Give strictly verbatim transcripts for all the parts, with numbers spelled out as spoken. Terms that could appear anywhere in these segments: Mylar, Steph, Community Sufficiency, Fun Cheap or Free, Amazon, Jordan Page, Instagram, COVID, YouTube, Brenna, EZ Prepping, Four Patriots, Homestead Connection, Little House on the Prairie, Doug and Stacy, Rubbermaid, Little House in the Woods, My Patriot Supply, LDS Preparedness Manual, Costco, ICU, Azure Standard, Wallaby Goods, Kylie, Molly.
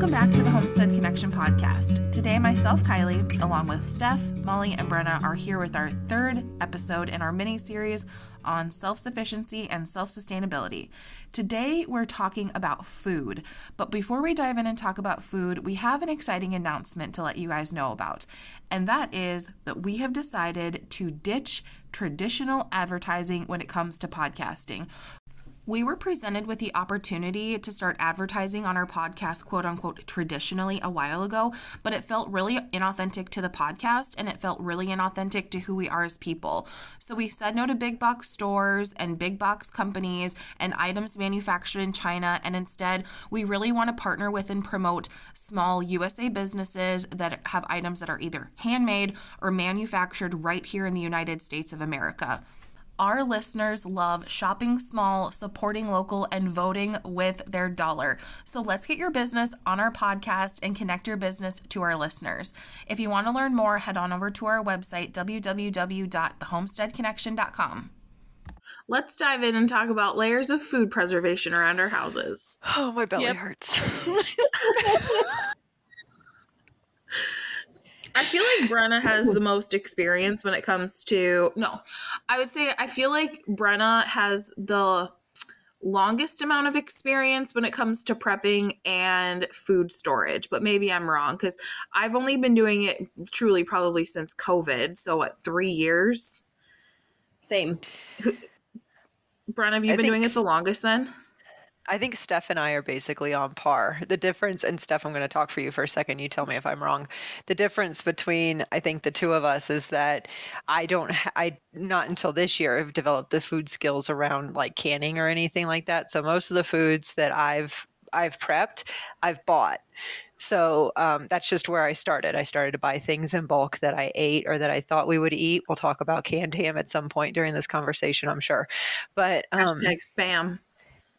Welcome back to the Homestead Connection podcast. Today, myself, Kylie, along with Steph, Molly, and Brenna are here with our third episode in our mini-series on self-sufficiency and self-sustainability. Today, we're talking about food. But before we dive in and talk about food, we have an exciting announcement to let you guys know about. And that is that we have decided to ditch traditional advertising when it comes to podcasting. We were presented with the opportunity to start advertising on our podcast, quote unquote, traditionally a while ago, but it felt really inauthentic to the podcast and it felt really inauthentic to who we are as people. So we said no to big box stores and big box companies and items manufactured in China. And instead, we really want to partner with and promote small U S A businesses that have items that are either handmade or manufactured right here in the United States of America. Our listeners love shopping small, supporting local, and voting with their dollar. So let's get your business on our podcast and connect your business to our listeners. If you want to learn more, head on over to our website, w w w dot the homestead connection dot com. Let's dive in and talk about layers of food preservation around our houses. Oh, my belly yep. hurts. I feel like Brenna has the most experience when it comes to, no, I would say I feel like Brenna has the longest amount of experience when it comes to prepping and food storage, but maybe I'm wrong because I've only been doing it truly probably since COVID. So what, three years? Same. Brenna, have you I been doing it the longest then? I think Steph and I are basically on par. The difference, and Steph, I'm going to talk for you for a second. You tell me if I'm wrong. The difference between, I think, the two of us is that I don't, I not until this year have developed the food skills around like canning or anything like that. So most of the foods that I've, I've prepped, I've bought. So um, that's just where I started. I started to buy things in bulk that I ate or that I thought we would eat. We'll talk about canned ham at some point during this conversation, I'm sure. But um, hashtag spam.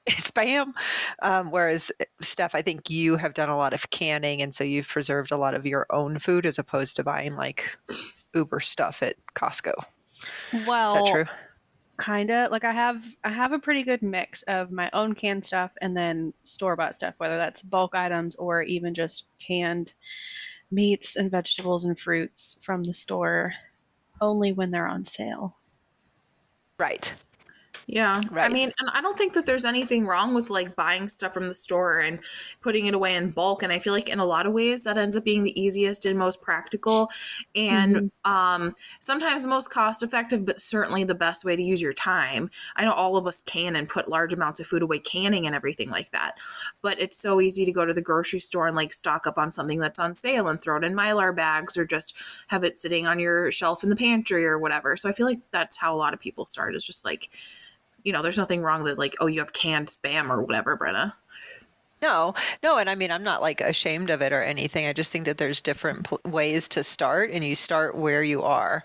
Spam. Um, whereas Steph, I think you have done a lot of canning and so you've preserved a lot of your own food as opposed to buying like Uber stuff at Costco. Well, is that true? Kinda. Like I have, I have a pretty good mix of my own canned stuff and then store-bought stuff, whether that's bulk items or even just canned meats and vegetables and fruits from the store only when they're on sale. Right. Yeah. Right. I mean, and I don't think that there's anything wrong with like buying stuff from the store and putting it away in bulk. And I feel like in a lot of ways that ends up being the easiest and most practical and mm-hmm. um, sometimes the most cost effective, but certainly the best way to use your time. I know all of us can and put large amounts of food away canning and everything like that, but it's so easy to go to the grocery store and like stock up on something that's on sale and throw it in Mylar bags or just have it sitting on your shelf in the pantry or whatever. So I feel like that's how a lot of people start. It's just like, you know, there's nothing wrong with like, oh, you have canned spam or whatever, Brenna. No, no. And I mean, I'm not like ashamed of it or anything. I just think that there's different pl- ways to start and you start where you are.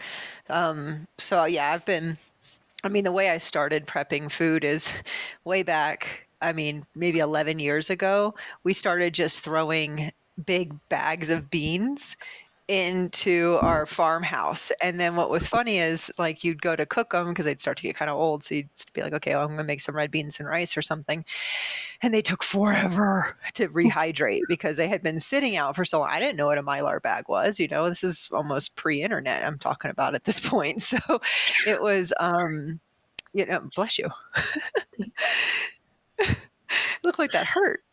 Um, so yeah, I've been, I mean, the way I started prepping food is way back. I mean, maybe eleven years ago, we started just throwing big bags of beans into our farmhouse. And then what was funny is like you'd go to cook them because they'd start to get kind of old. So you'd be like, okay, well, I'm going to make some red beans and rice or something. And they took forever to rehydrate because they had been sitting out for so long. I didn't know what a Mylar bag was. You know, this is almost pre-internet I'm talking about at this point. So it was, um, you know, bless you. Looked like that hurt.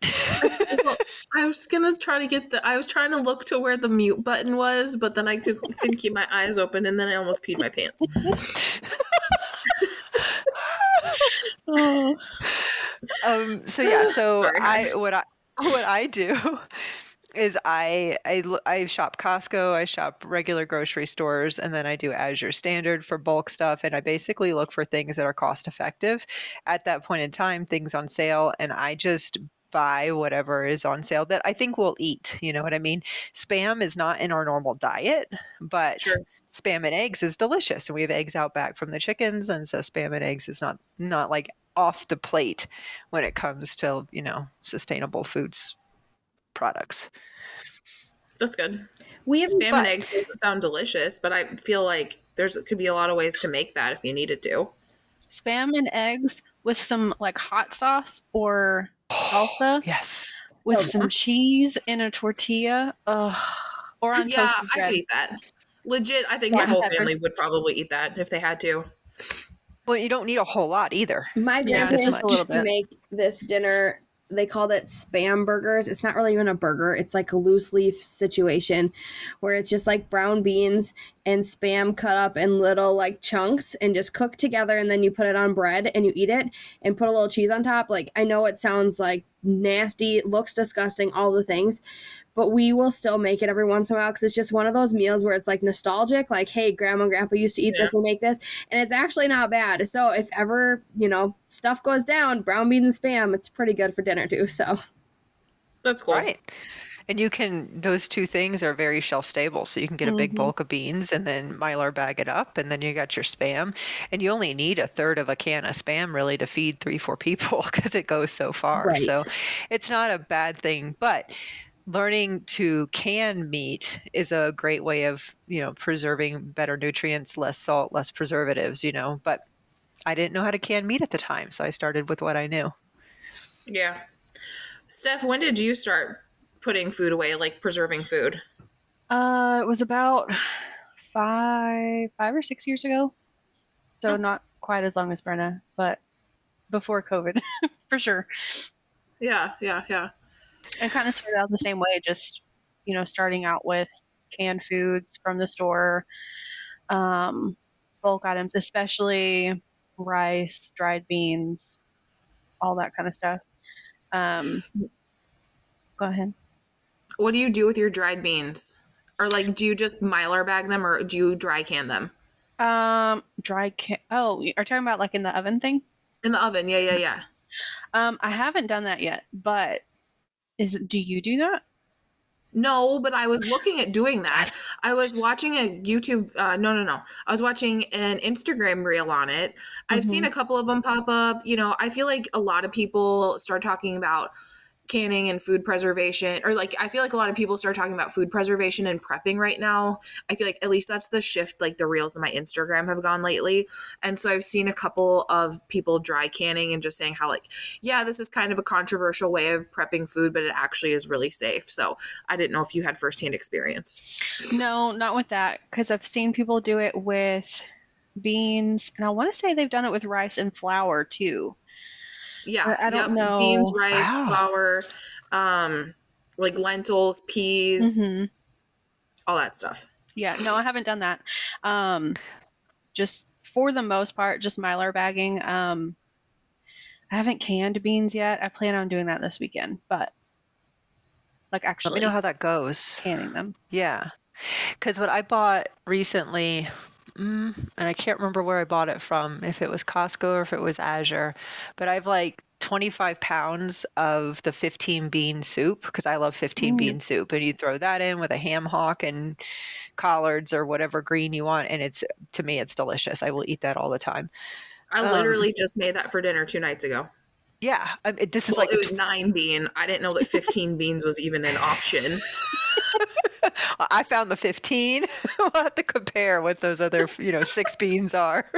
I was gonna try to get the I was trying to look to where the mute button was, but then I just couldn't keep my eyes open and then I almost peed my pants. oh. um so yeah so Sorry, I what I what I do is I, I, I shop Costco, I shop regular grocery stores, and then I do Azure Standard for bulk stuff. And I basically look for things that are cost effective at that point in time, things on sale. And I just buy whatever is on sale that I think we'll eat. You know what I mean? Spam is not in our normal diet, but sure. Spam and eggs is delicious. And we have eggs out back from the chickens. And so spam and eggs is not, not like off the plate when it comes to, you know, sustainable foods. Products. That's good. We have spam and eggs doesn't sound delicious, but I feel like there's could be a lot of ways to make that if you needed to. Spam and eggs with some like hot sauce or salsa. Yes. with so some cheese in a tortilla. Ugh. Or on yeah, toasted bread. I could eat that. Legit, I think yeah, my whole family would probably eat that if they had to. But you don't need a whole lot either. My grandparents yeah, used to make this dinner. They called it Spam burgers. It's not really even a burger. It's like a loose leaf situation where it's just like brown beans and Spam cut up in little like chunks and just cooked together. And then you put it on bread and you eat it and put a little cheese on top. Like, I know it sounds like nasty, looks disgusting, all the things, but we will still make it every once in a while because it's just one of those meals where it's like nostalgic, like, hey, grandma and grandpa used to eat yeah. this and make this, and it's actually not bad. So if ever, you know, stuff goes down, brown beans and Spam, it's pretty good for dinner too. So that's cool. Right. And you can, those two things are very shelf stable. So you can get mm-hmm. a big bulk of beans and then Mylar bag it up. And then you got your Spam, and you only need a third of a can of Spam really to feed three, four people because it goes so far. Right. So it's not a bad thing, but learning to can meat is a great way of, you know, preserving better nutrients, less salt, less preservatives, you know, but I didn't know how to can meat at the time. So I started with what I knew. Yeah. Steph, when did you start putting food away, like preserving food? Uh, it was about five, five or six years ago. So oh. not quite as long as Brenna, but before COVID for sure. Yeah. Yeah. Yeah. I kind of started out the same way, just, you know, starting out with canned foods from the store, um, bulk items, especially rice, dried beans, all that kind of stuff. Um, go ahead. What do you do with your dried beans? Or like, do you just Mylar bag them or do you dry can them? Um, dry can. Oh, you're talking about like in the oven thing? In the oven. Yeah. Yeah. Yeah. Um, I haven't done that yet, but Is do you do that? No, but I was looking at doing that. I was watching a YouTube. Uh, no, no, no. I was watching an Instagram reel on it. I've mm-hmm. seen a couple of them pop up. You know, I feel like a lot of people start talking about canning and food preservation, or like, I feel like a lot of people start talking about food preservation and prepping right now. I feel like at least that's the shift, like the reels on my Instagram have gone lately. And so I've seen a couple of people dry canning and just saying how like, yeah, this is kind of a controversial way of prepping food, but it actually is really safe. So I didn't know if you had firsthand experience. No, not with that. 'Cause I've seen people do it with beans, and I want to say they've done it with rice and flour too. Yeah, I don't yep. know. Beans, rice, wow. flour, um, like lentils, peas, mm-hmm. all that stuff. Yeah, no, I haven't done that. Um, just for the most part, just Mylar bagging. Um, I haven't canned beans yet. I plan on doing that this weekend, but like actually, let me know how that goes. Canning them. Yeah, because what I bought recently. Mm, and I can't remember where I bought it from, if it was Costco or if it was Azure, but I've like twenty-five pounds of the fifteen bean soup, because I love fifteen mm. bean soup, and you throw that in with a ham hock and collards or whatever green you want, and it's, to me, it's delicious. I will eat that all the time. I literally um, just made that for dinner two nights ago. Yeah, I, it, this is well, like it was tw- nine bean. I didn't know that fifteen beans was even an option. I found the fifteen. We'll have to compare what those other, you know, six beans are.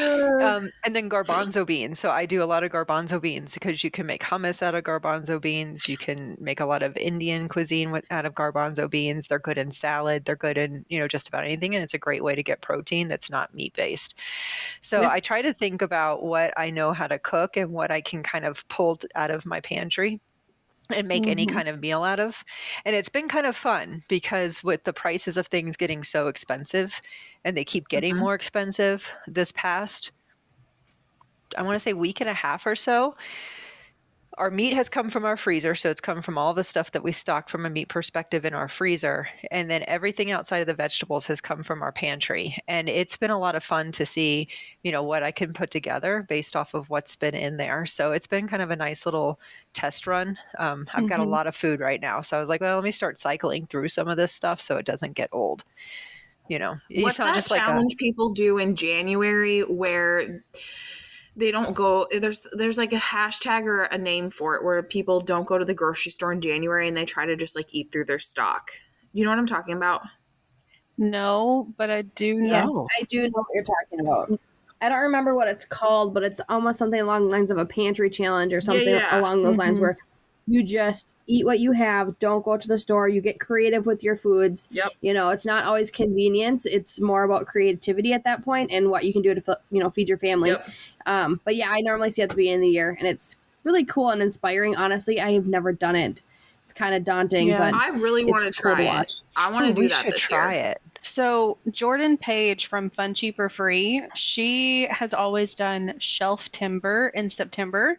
um, and then garbanzo beans. So I do a lot of garbanzo beans because you can make hummus out of garbanzo beans. You can make a lot of Indian cuisine with, out of garbanzo beans. They're good in salad. They're good in, you know, just about anything. And it's a great way to get protein that's not meat-based. So yeah. I try to think about what I know how to cook and what I can kind of pull out of my pantry and make mm-hmm. any kind of meal out of. And it's been kind of fun because with the prices of things getting so expensive, and they keep getting mm-hmm. more expensive this past, I want to say week and a half or so, our meat has come from our freezer. So it's come from all the stuff that we stock from a meat perspective in our freezer. And then everything outside of the vegetables has come from our pantry. And it's been a lot of fun to see, you know, what I can put together based off of what's been in there. So it's been kind of a nice little test run. Um, I've mm-hmm. got a lot of food right now. So I was like, well, let me start cycling through some of this stuff so it doesn't get old. You know, what's that just challenge like a- people do in January where they don't go, there's there's like a hashtag or a name for it where people don't go to the grocery store in January and they try to just like eat through their stock. You know what I'm talking about? No, but I do know. Yes, I do know what you're talking about. I don't remember what it's called, but it's almost something along the lines of a pantry challenge or something yeah, yeah. along those mm-hmm. lines where you just eat what you have. Don't go to the store. You get creative with your foods. Yep. You know, it's not always convenience. It's more about creativity at that point and what you can do to, you know, feed your family. Yep. Um, but yeah, I normally see it at the beginning of the year, and it's really cool and inspiring. Honestly, I have never done it. It's kind of daunting, yeah. but I really want to try it. I want to do that this year. We should try it. So Jordan Page from Fun Cheap or Free, she has always done shelf timber in September.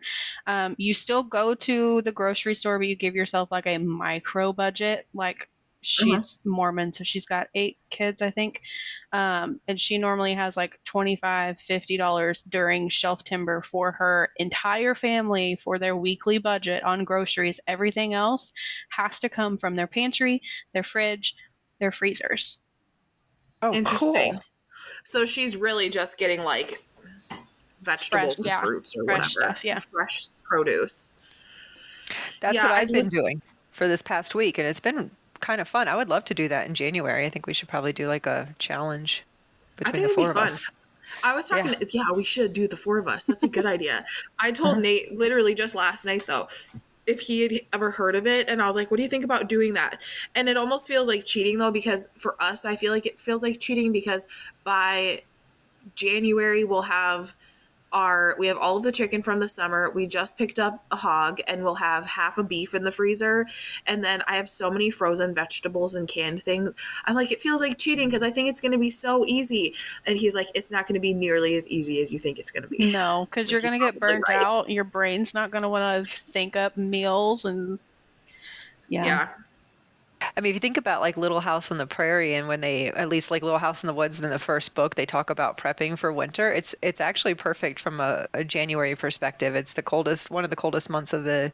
Um, you still go to the grocery store, but you give yourself like a micro budget. Like she's uh-huh. Mormon, so she's got eight kids, I think. Um, and she normally has like twenty-five dollars, fifty dollars during shelf timber for her entire family for their weekly budget on groceries. Everything else has to come from their pantry, their fridge, their freezers. Oh, interesting. Cool. So she's really just getting like vegetables fresh, and yeah. fruits or fresh whatever, stuff, yeah. fresh produce. That's yeah, what I've been just... doing for this past week, and it's been kind of fun. I would love to do that in January. I think we should probably do like a challenge between the four of us. I think it'd be fun. I was talking. Yeah. To, yeah, we should do the four of us. That's a good idea. I told uh-huh. Nate literally just last night though. If he had ever heard of it. And I was like, what do you think about doing that? And it almost feels like cheating though, because for us, I feel like it feels like cheating because by January we'll have our, we have all of the chicken from the summer. We just picked up a hog and we'll have half a beef in the freezer. And then I have so many frozen vegetables and canned things. I'm like, it feels like cheating because I think it's going to be so easy. And he's like, it's not going to be nearly as easy as you think it's going to be. No, because you're going to get burnt right. out. Your brain's not going to want to think up meals. And yeah. yeah. I mean, if you think about like Little House on the Prairie, and when they, at least like Little House in the Woods, in the first book, they talk about prepping for winter. It's it's actually perfect from a, a January perspective. It's the coldest, one of the coldest months of the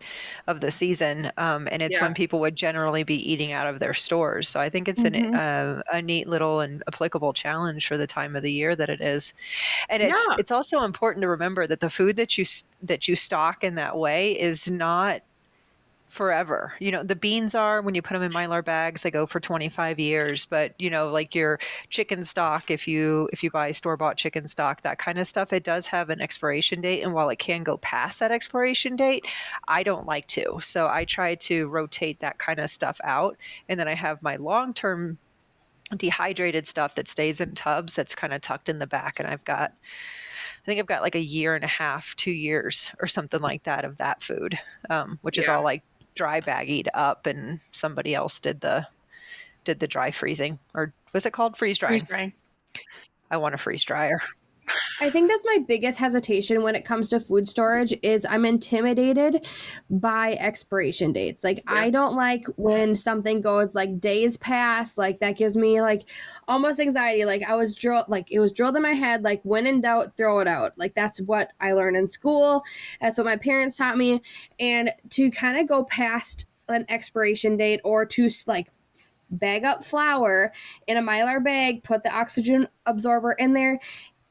of the season, um, and it's yeah. when people would generally be eating out of their stores. So I think it's mm-hmm. an, uh, a neat little and applicable challenge for the time of the year that it is. And it's yeah. it's also important to remember that the food that you that you stock in that way is not forever. You know, the beans are, when you put them in Mylar bags, they go for twenty-five years, but you know, like your chicken stock, if you, if you buy store-bought chicken stock, that kind of stuff, it does have an expiration date. And while it can go past that expiration date, I don't like to. So I try to rotate that kind of stuff out. And then I have my long-term dehydrated stuff that stays in tubs that's kind of tucked in the back. And I've got, I think I've got like a year and a half, two years or something like that of that food, um, which yeah. is all like dry baggied up, and somebody else did the did the dry freezing, or was it called freeze drying? Freeze drying. I want a freeze dryer. I think that's my biggest hesitation when it comes to food storage is I'm intimidated by expiration dates. Like yeah. I don't like when something goes like days past, like that gives me like almost anxiety. Like I was drilled, like it was drilled in my head, like when in doubt, throw it out. Like that's what I learned in school. That's what my parents taught me. And to kind of go past an expiration date or to like bag up flour in a Mylar bag, put the oxygen absorber in there,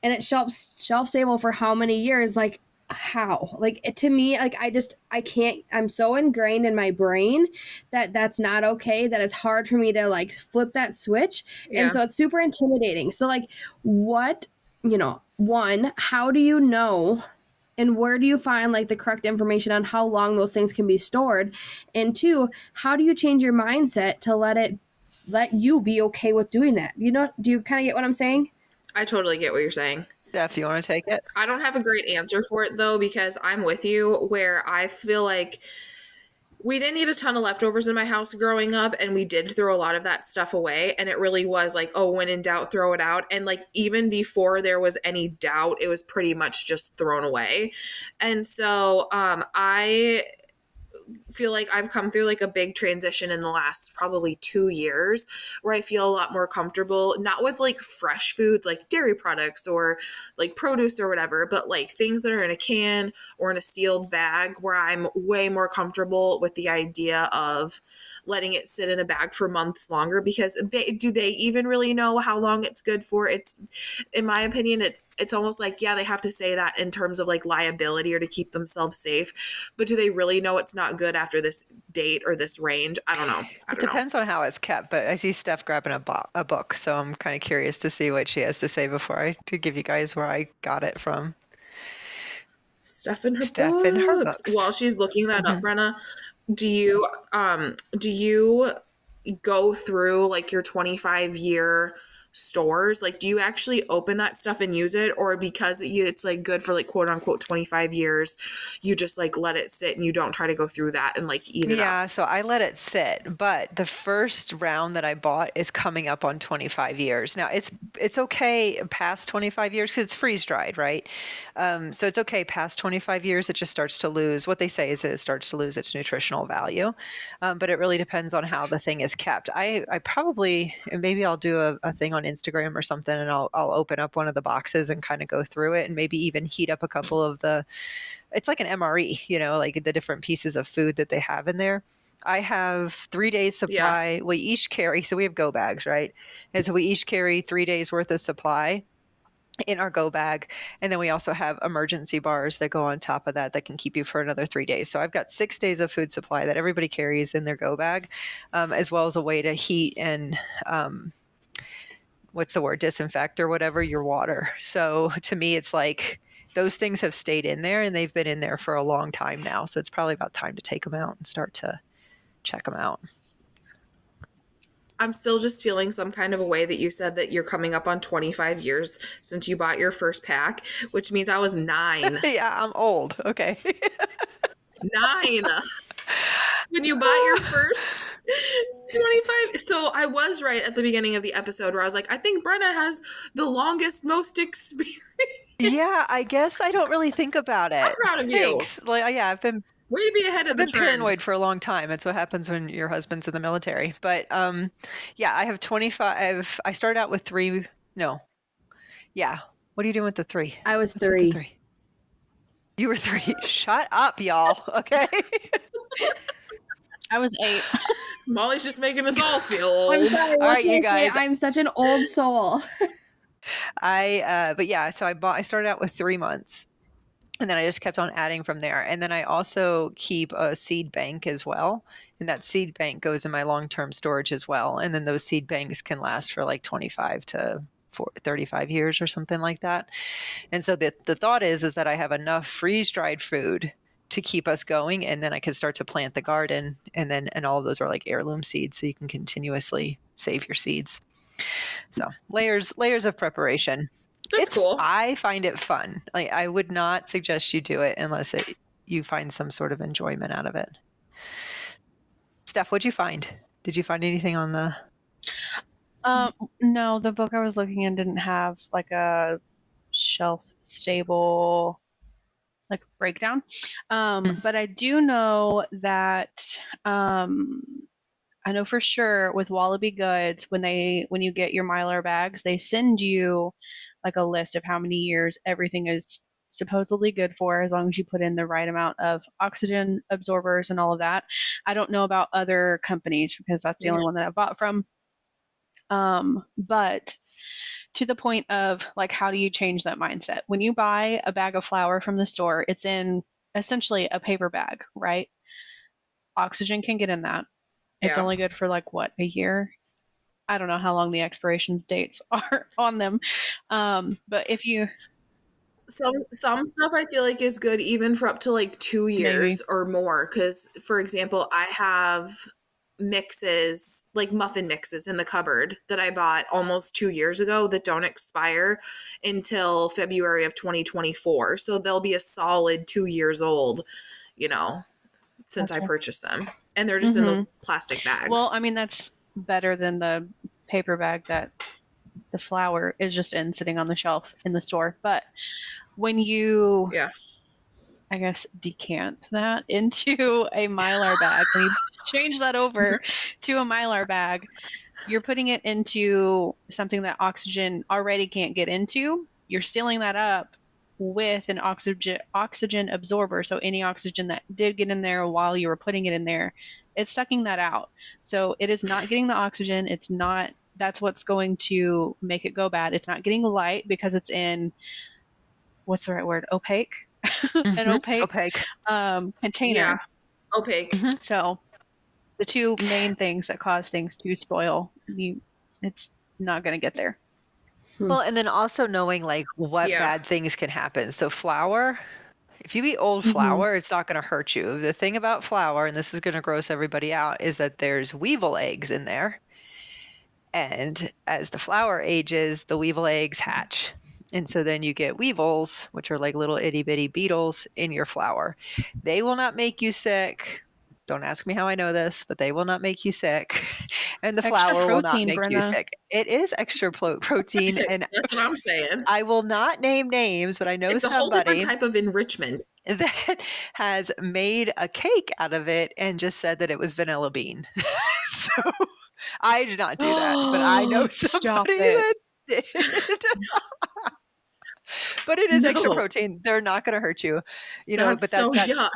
and it's shelf, shelf stable for how many years? Like how? Like it, to me, like I just, I can't, I'm so ingrained in my brain that that's not okay, that it's hard for me to like flip that switch. Yeah. And so it's super intimidating. So like what, you know, one, how do you know and where do you find like the correct information on how long those things can be stored? And two, how do you change your mindset to let it, let you be okay with doing that? You know, do you kind of get what I'm saying? I totally get what you're saying. Steph, you want to take it? I don't have a great answer for it, though, because I'm with you where I feel like we didn't eat a ton of leftovers in my house growing up, and we did throw a lot of that stuff away, and it really was like, oh, when in doubt, throw it out. And like even before there was any doubt, it was pretty much just thrown away. And so um, I – feel like I've come through like a big transition in the last probably two years where I feel a lot more comfortable, not with like fresh foods, like dairy products or like produce or whatever, but like things that are in a can or in a sealed bag, where I'm way more comfortable with the idea of letting it sit in a bag for months longer, because they do they even really know how long it's good for? It's, in my opinion, it it's almost like, yeah, they have to say that in terms of like liability or to keep themselves safe, but do they really know it's not good after this date or this range? I don't know. I don't it depends know. on how it's kept, but I see Steph grabbing a, bo- a book, so I'm kind of curious to see what she has to say before I to give you guys where I got it from. Steph and her Steph books. And her books. While she's looking that mm-hmm. up, Brenna, do you um do you go through like your twenty-five year stores? Like, do you actually open that stuff and use it, or because it's like good for like quote unquote twenty-five years, you just like let it sit and you don't try to go through that and like eat it yeah, up? Yeah, so I let it sit, but the first round that I bought is coming up on twenty-five years. Now it's it's okay past twenty-five years because it's freeze dried, right? Um, so it's okay past twenty-five years. It just starts to lose. What they say is it starts to lose its nutritional value, um, but it really depends on how the thing is kept. I I probably and maybe I'll do a, a thing on Instagram or something, and I'll I'll open up one of the boxes and kind of go through it, and maybe even heat up a couple of the, it's like an M R E, you know, like the different pieces of food that they have in there. I have three days supply. Yeah. We each carry, so we have go bags, right? And so we each carry three days worth of supply in our go bag. And then we also have emergency bars that go on top of that that can keep you for another three days. So I've got six days of food supply that everybody carries in their go bag, um, as well as a way to heat and, um, what's the word, disinfect or whatever, your water. So to me, it's like those things have stayed in there and they've been in there for a long time now. So it's probably about time to take them out and start to check them out. I'm still just feeling some kind of a way that you said that you're coming up on twenty-five years since you bought your first pack, which means I was nine. Yeah, I'm old. Okay. Nine. When you bought your first twenty-five. So I was right at the beginning of the episode where I was like, I think Brenna has the longest, most experience. Yeah, I guess I don't really think about it. I'm proud of Thanks. you. Like, yeah, I've been way be ahead of I've the been trend. paranoid for a long time. That's what happens when your husband's in the military. But um, yeah, I have twenty-five. I started out with three. No. Yeah. What are you doing with the three? I was What's three. three. You were three. Shut up, y'all. Okay. I was eight. Molly's just making us all feel old. I'm sorry. All right, you guys. I'm such an old soul. I, uh, but yeah, so I bought, I started out with three months and then I just kept on adding from there. And then I also keep a seed bank as well. And that seed bank goes in my long-term storage as well. And then those seed banks can last for like twenty-five to thirty-five years or something like that. And so the, the thought is, is that I have enough freeze-dried food to keep us going, and then I can start to plant the garden, and then and all of those are like heirloom seeds, so you can continuously save your seeds. So layers layers of preparation. That's it's cool. I find it fun. Like, I would not suggest you do it unless it, you find some sort of enjoyment out of it. Steph, what'd you find? Did you find anything on the? Um, no, the book I was looking in didn't have like a shelf stable like breakdown. Um, but I do know that, um, I know for sure with Wallaby Goods, when they, when you get your Mylar bags, they send you like a list of how many years everything is supposedly good for, as long as you put in the right amount of oxygen absorbers and all of that. I don't know about other companies because that's the yeah. only one that I bought from. Um, but to the point of like, how do you change that mindset? When you buy a bag of flour from the store, it's in essentially a paper bag, right? Oxygen can get in that. Yeah. It's only good for like what, a year? I don't know how long the expiration dates are on them. Um, but if you... Some some stuff I feel like is good even for up to like two years Maybe. or more. Because, for example, I have... mixes, like muffin mixes in the cupboard that I bought almost two years ago that don't expire until February of twenty twenty-four. So they'll be a solid two years old, you know, since gotcha. I purchased them. And they're just mm-hmm. in those plastic bags. Well, I mean, that's better than the paper bag that the flour is just in sitting on the shelf in the store. But when you... yeah. I guess, decant that into a Mylar bag and you change that over to a Mylar bag, you're putting it into something that oxygen already can't get into. You're sealing that up with an oxygen oxygen absorber. So any oxygen that did get in there while you were putting it in there it's sucking that out. So it is not getting the oxygen. It's not, that's what's going to make it go bad. It's not getting light because it's in, what's the right word? Opaque, mm-hmm. an opaque, opaque. Um, container. Yeah. Opaque. Mm-hmm. So the two main things that cause things to spoil, you, it's not going to get there. Well, and then also knowing like what yeah. bad things can happen. So flour, if you eat old flour, mm-hmm. it's not going to hurt you. The thing about flour, and this is going to gross everybody out, is that there's weevil eggs in there. And as the flour ages, the weevil eggs hatch. And so then you get weevils, which are like little itty bitty beetles in your flour. They will not make you sick. Don't ask me how I know this, but they will not make you sick. And the extra flour will not make Brenna. you sick. It is extra pro- protein. And that's what I'm saying. I will not name names, but I know it's somebody. It's a whole different type of enrichment. That has made a cake out of it and just said that it was vanilla bean. So I did not do that, but I know somebody that did. But it is no. extra protein. They're not going to hurt you. You that's know, but that, so that's yuck.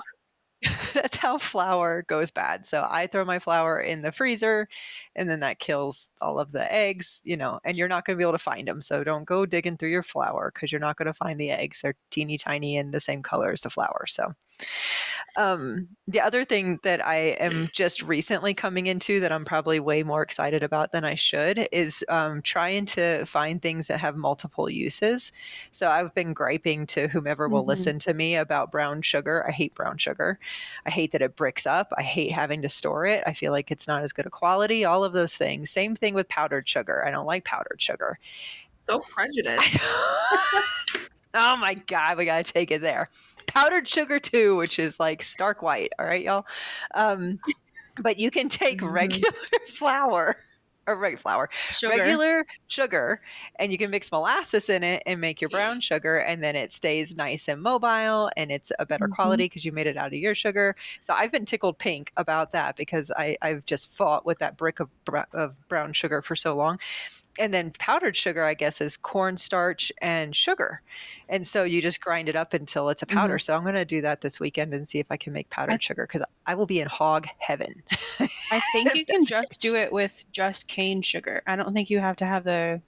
That's how flour goes bad. So I throw my flour in the freezer, and then that kills all of the eggs, you know, and you're not going to be able to find them. So don't go digging through your flour because you're not going to find the eggs. They're teeny tiny and the same color as the flour. So um, the other thing that I am just recently coming into that I'm probably way more excited about than I should is um, trying to find things that have multiple uses. So I've been griping to whomever will mm-hmm. listen to me about brown sugar. I hate brown sugar. I hate that it bricks up. I hate having to store it. I feel like it's not as good a quality, all of those things. Same thing with powdered sugar. I don't like powdered sugar. So prejudiced. Oh my God, we got to take it there. Powdered sugar too, which is like stark white. All right, y'all. Um, but you can take regular flour or regular flour, sugar. regular sugar, and you can mix molasses in it and make your brown sugar, and then it stays nice and mobile, and it's a better mm-hmm. quality because you made it out of your sugar. So I've been tickled pink about that because I, I've just fought with that brick of, of brown sugar for so long. And then powdered sugar, I guess, is cornstarch and sugar. And so you just grind it up until it's a powder. Mm-hmm. So I'm going to do that this weekend and see if I can make powdered I, sugar because I will be in hog heaven. I think you can just it. do it with just cane sugar. I don't think you have to have the,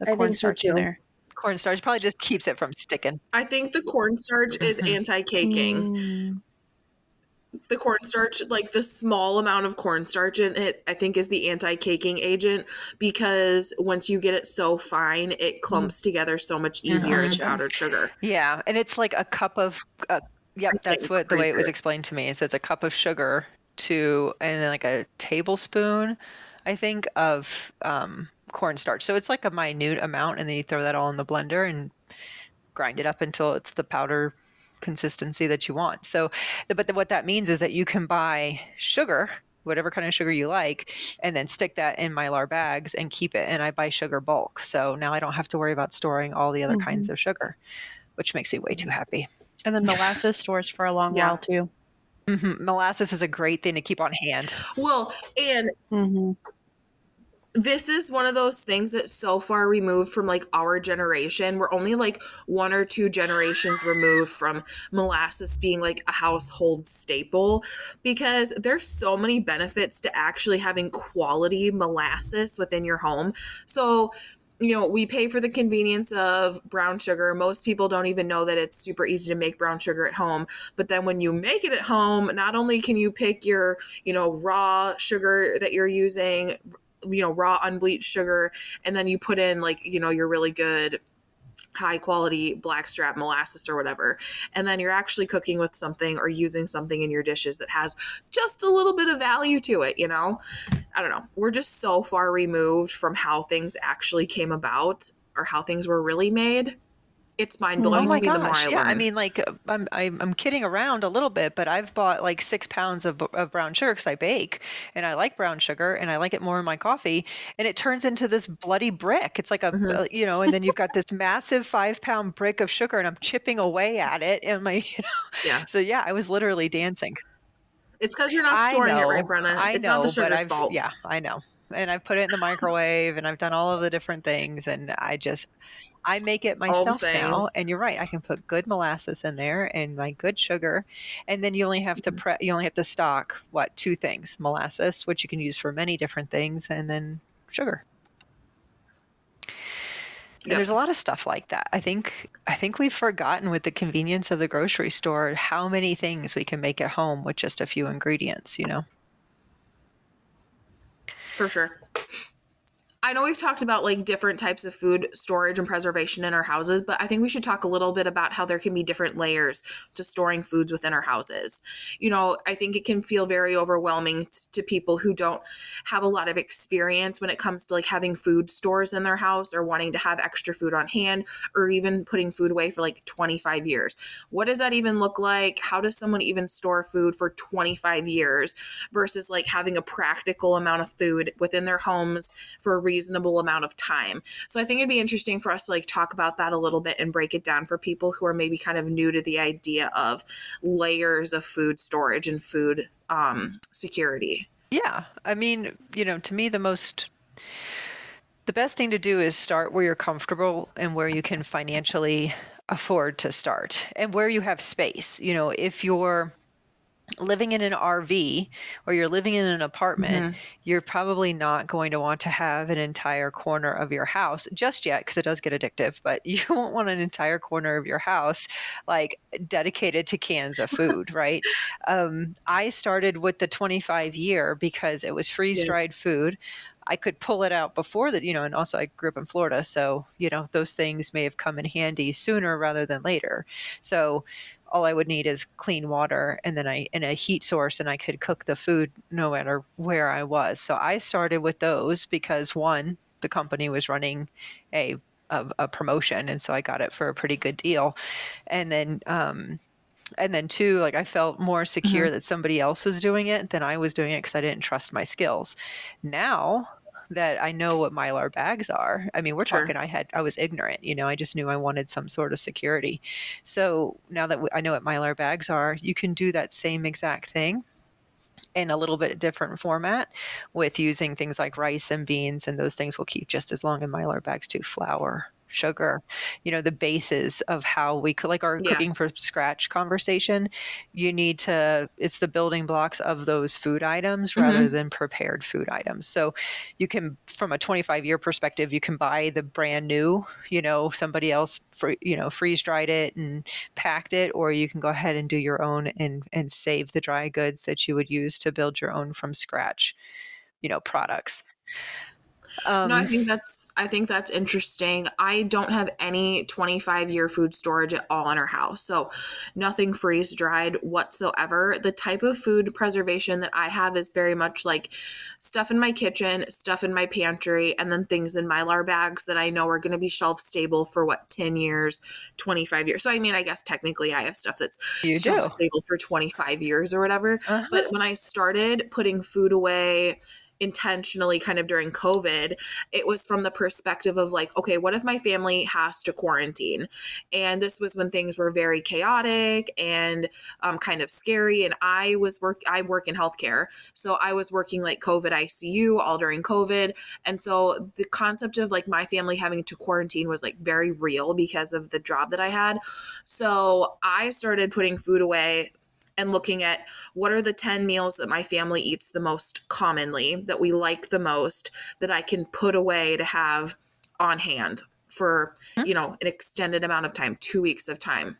the cornstarch so in there. Cornstarch probably just keeps it from sticking. I think the cornstarch is anti-caking. Mm. The cornstarch, like the small amount of cornstarch in it, I think is the anti-caking agent because once you get it so fine, it clumps together so much easier mm-hmm. as powdered sugar. Yeah. And it's like a cup of, uh, yep, I that's what the way sure. it was explained to me. So it's a cup of sugar to, and then like a tablespoon, I think, of um, cornstarch. So it's like a minute amount, and then you throw that all in the blender and grind it up until it's the powder consistency that you want. So, but the, what that means is that you can buy sugar, whatever kind of sugar you like, and then stick that in Mylar bags and keep it. And I buy sugar bulk. So now I don't have to worry about storing all the other mm-hmm. kinds of sugar, which makes me way too happy. And then molasses stores for a long yeah. while too. Mm-hmm. Molasses is a great thing to keep on hand. Well, and mm-hmm. this is one of those things that's so far removed from like our generation. We're only like one or two generations removed from molasses being like a household staple because there's so many benefits to actually having quality molasses within your home. So, you know, we pay for the convenience of brown sugar. Most people don't even know that it's super easy to make brown sugar at home. But then when you make it at home, not only can you pick your, you know, raw sugar that you're using, you know, raw unbleached sugar, and then you put in like, you know, your really good high quality blackstrap molasses or whatever. And then you're actually cooking with something or using something in your dishes that has just a little bit of value to it. You know, I don't know. We're just so far removed from how things actually came about or how things were really made. It's mind blowing oh to me gosh. the more I yeah. learn. I mean, like I'm, I'm, I'm kidding around a little bit, but I've bought like six pounds of, of brown sugar because I bake and I like brown sugar and I like it more in my coffee. And it turns into this bloody brick. It's like a, mm-hmm. uh, you know, and then you've got this massive five pound brick of sugar, and I'm chipping away at it. And my, you know, yeah. So yeah, I was literally dancing. It's because you're not storing it right, Brenna. I it's know, not the sugar's fault. Yeah, I know. and I've put it in the microwave and I've done all of the different things, and I just, I make it myself now. And you're right, I can put good molasses in there and my good sugar, and then you only have to pre- you only have to stock what two things: molasses, which you can use for many different things, and then sugar. Yep. And there's a lot of stuff like that. I think I think we've forgotten with the convenience of the grocery store how many things we can make at home with just a few ingredients, you know? For sure. I know we've talked about like different types of food storage and preservation in our houses, but I think we should talk a little bit about how there can be different layers to storing foods within our houses. You know, I think it can feel very overwhelming t- to people who don't have a lot of experience when it comes to like having food stores in their house, or wanting to have extra food on hand, or even putting food away for like twenty-five years. What does that even look like? How does someone even store food for twenty-five years versus like having a practical amount of food within their homes for a reasonable amount of time? So I think it'd be interesting for us to like talk about that a little bit and break it down for people who are maybe kind of new to the idea of layers of food storage and food um, security. Yeah. I mean, you know, to me, the most, the best thing to do is start where you're comfortable and where you can financially afford to start, and where you have space. You know, if you're living in an R V or you're living in an apartment, mm-hmm. you're probably not going to want to have an entire corner of your house just yet, because it does get addictive, but you won't want an entire corner of your house like dedicated to cans of food, right? Um, I started with the twenty-five year because it was freeze-dried yeah. food. I could pull it out before that, you know, and also I grew up in Florida, so, you know, those things may have come in handy sooner rather than later. So all I would need is clean water and then I and a heat source, and I could cook the food no matter where I was. So I started with those because, one, the company was running a a, a promotion, and so I got it for a pretty good deal. And then um, and then two, like I felt more secure mm-hmm. that somebody else was doing it than I was doing it, because I didn't trust my skills. Now that I know what Mylar bags are, I mean, we're sure. talking, I had, I was ignorant, you know, I just knew I wanted some sort of security. So now that I know what Mylar bags are, you can do that same exact thing in a little bit different format with using things like rice and beans, and those things will keep just as long in Mylar bags too. Flour, sugar, you know, the bases of how we could, like our yeah. cooking from scratch conversation, you need to, it's the building blocks of those food items mm-hmm. rather than prepared food items. So you can, from a twenty-five year perspective, you can buy the brand new, you know, somebody else, fr- you know, freeze dried it and packed it, or you can go ahead and do your own and, and save the dry goods that you would use to build your own from scratch, you know, products. Um, no, I think that's, I think that's interesting. I don't have any twenty-five year food storage at all in our house. So nothing freeze dried whatsoever. The type of food preservation that I have is very much like stuff in my kitchen, stuff in my pantry, and then things in Mylar bags that I know are going to be shelf stable for what, ten years, twenty-five years. So, I mean, I guess technically I have stuff that's you shelf do. stable for twenty-five years or whatever. Uh-huh. But when I started putting food away intentionally kind of during COVID, it was from the perspective of like, okay, what if my family has to quarantine? And this was when things were very chaotic and um, kind of scary. And I was work, I work in healthcare. So I was working like COVID I C U all during COVID. And so the concept of like my family having to quarantine was like very real because of the job that I had. So I started putting food away and looking at what are the ten meals that my family eats the most commonly, that we like the most, that I can put away to have on hand for, you know, an extended amount of time, two weeks of time.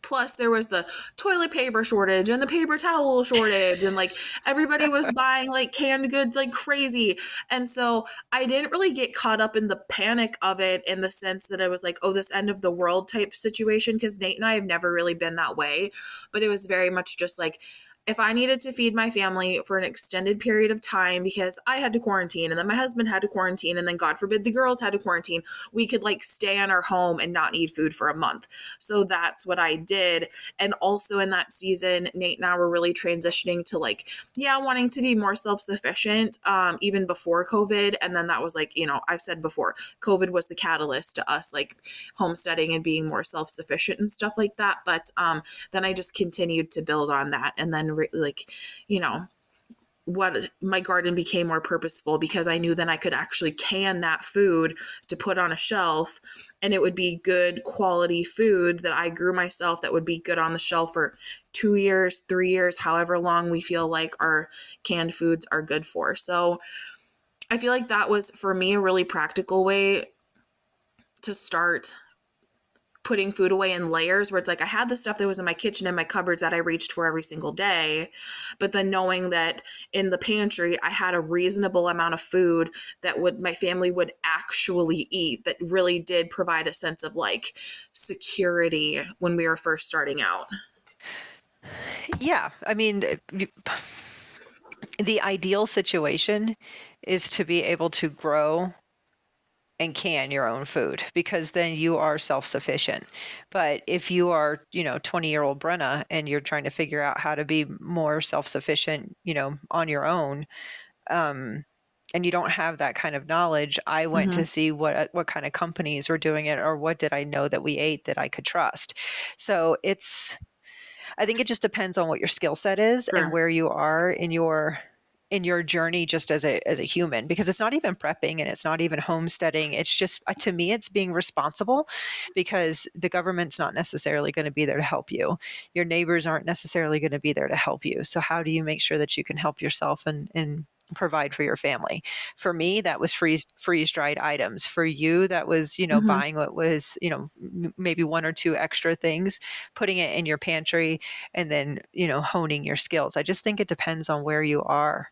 Plus there was the toilet paper shortage and the paper towel shortage, and like everybody was buying like canned goods like crazy. And so I didn't really get caught up in the panic of it, in the sense that I was like, oh, this end of the world type situation, because Nate and I have never really been that way. But it was very much just like, if I needed to feed my family for an extended period of time because I had to quarantine and then my husband had to quarantine and then God forbid the girls had to quarantine, we could like stay in our home and not need food for a month. So that's what I did. And also in that season, Nate and I were really transitioning to like, yeah, wanting to be more self-sufficient um, even before COVID. And then that was like, you know, I've said before, COVID was the catalyst to us like homesteading and being more self-sufficient and stuff like that. But um, then I just continued to build on that, and then like, you know, what my garden became more purposeful, because I knew then I could actually can that food to put on a shelf, and it would be good quality food that I grew myself that would be good on the shelf for two years, three years, however long we feel like our canned foods are good for. So I feel like that was, for me, a really practical way to start putting food away in layers, where it's like I had the stuff that was in my kitchen and my cupboards that I reached for every single day, but then knowing that in the pantry I had a reasonable amount of food that would my family would actually eat, that really did provide a sense of like security when we were first starting out. Yeah, I mean, the ideal situation is to be able to grow and can your own food, because then you are self-sufficient. But if you are, you know, twenty year old Brenna and you're trying to figure out how to be more self-sufficient, you know, on your own, um, and you don't have that kind of knowledge, I went mm-hmm. to see what, what kind of companies were doing it, or what did I know that we ate that I could trust. So it's, I think it just depends on what your skill set is sure. and where you are in your in your journey just as a as a human, because it's not even prepping and it's not even homesteading. It's just, to me, it's being responsible, because the government's not necessarily going to be there to help you. Your neighbors aren't necessarily going to be there to help you. So how do you make sure that you can help yourself and, and provide for your family? For me, that was freeze freeze dried items. For you, that was, you know, mm-hmm. buying what was, you know, maybe one or two extra things, putting it in your pantry, and then, you know, honing your skills. I just think it depends on where you are,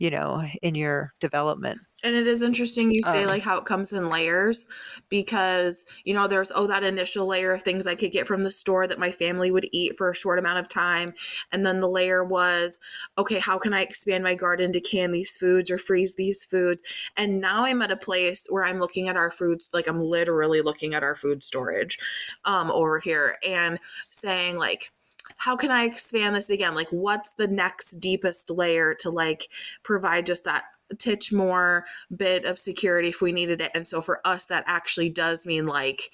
you know, in your development. And it is interesting you say um, like how it comes in layers, because, you know, there's, oh, that initial layer of things I could get from the store that my family would eat for a short amount of time. And then the layer was, okay, how can I expand my garden to can these foods or freeze these foods? And now I'm at a place where I'm looking at our foods, like I'm literally looking at our food storage um, over here and saying like, how can I expand this again? Like, what's the next deepest layer to like provide just that titch more bit of security if we needed it? And so for us, that actually does mean like,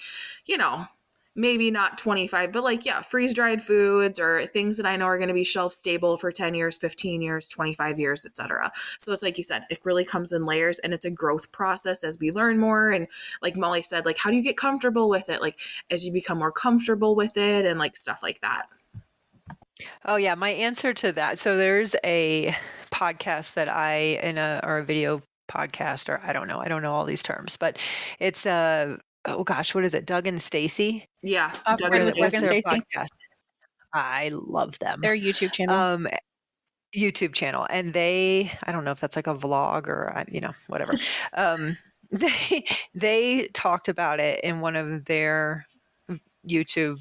you know, maybe not twenty-five, but like, yeah, freeze dried foods or things that I know are going to be shelf stable for ten years, fifteen years, twenty-five years, et cetera. So it's like you said, it really comes in layers, and it's a growth process as we learn more. And like Molly said, like, how do you get comfortable with it? Like as you become more comfortable with it and like stuff like that. Oh yeah, my answer to that. So there's a podcast that I in a or a video podcast or I don't know, I don't know all these terms, but it's a uh, oh gosh, what is it? Doug and Stacy. Yeah, oh, Doug and Stacy. I love them. Their YouTube channel. Um, YouTube channel, and they I don't know if that's like a vlog or you know whatever. um, they they talked about it in one of their YouTube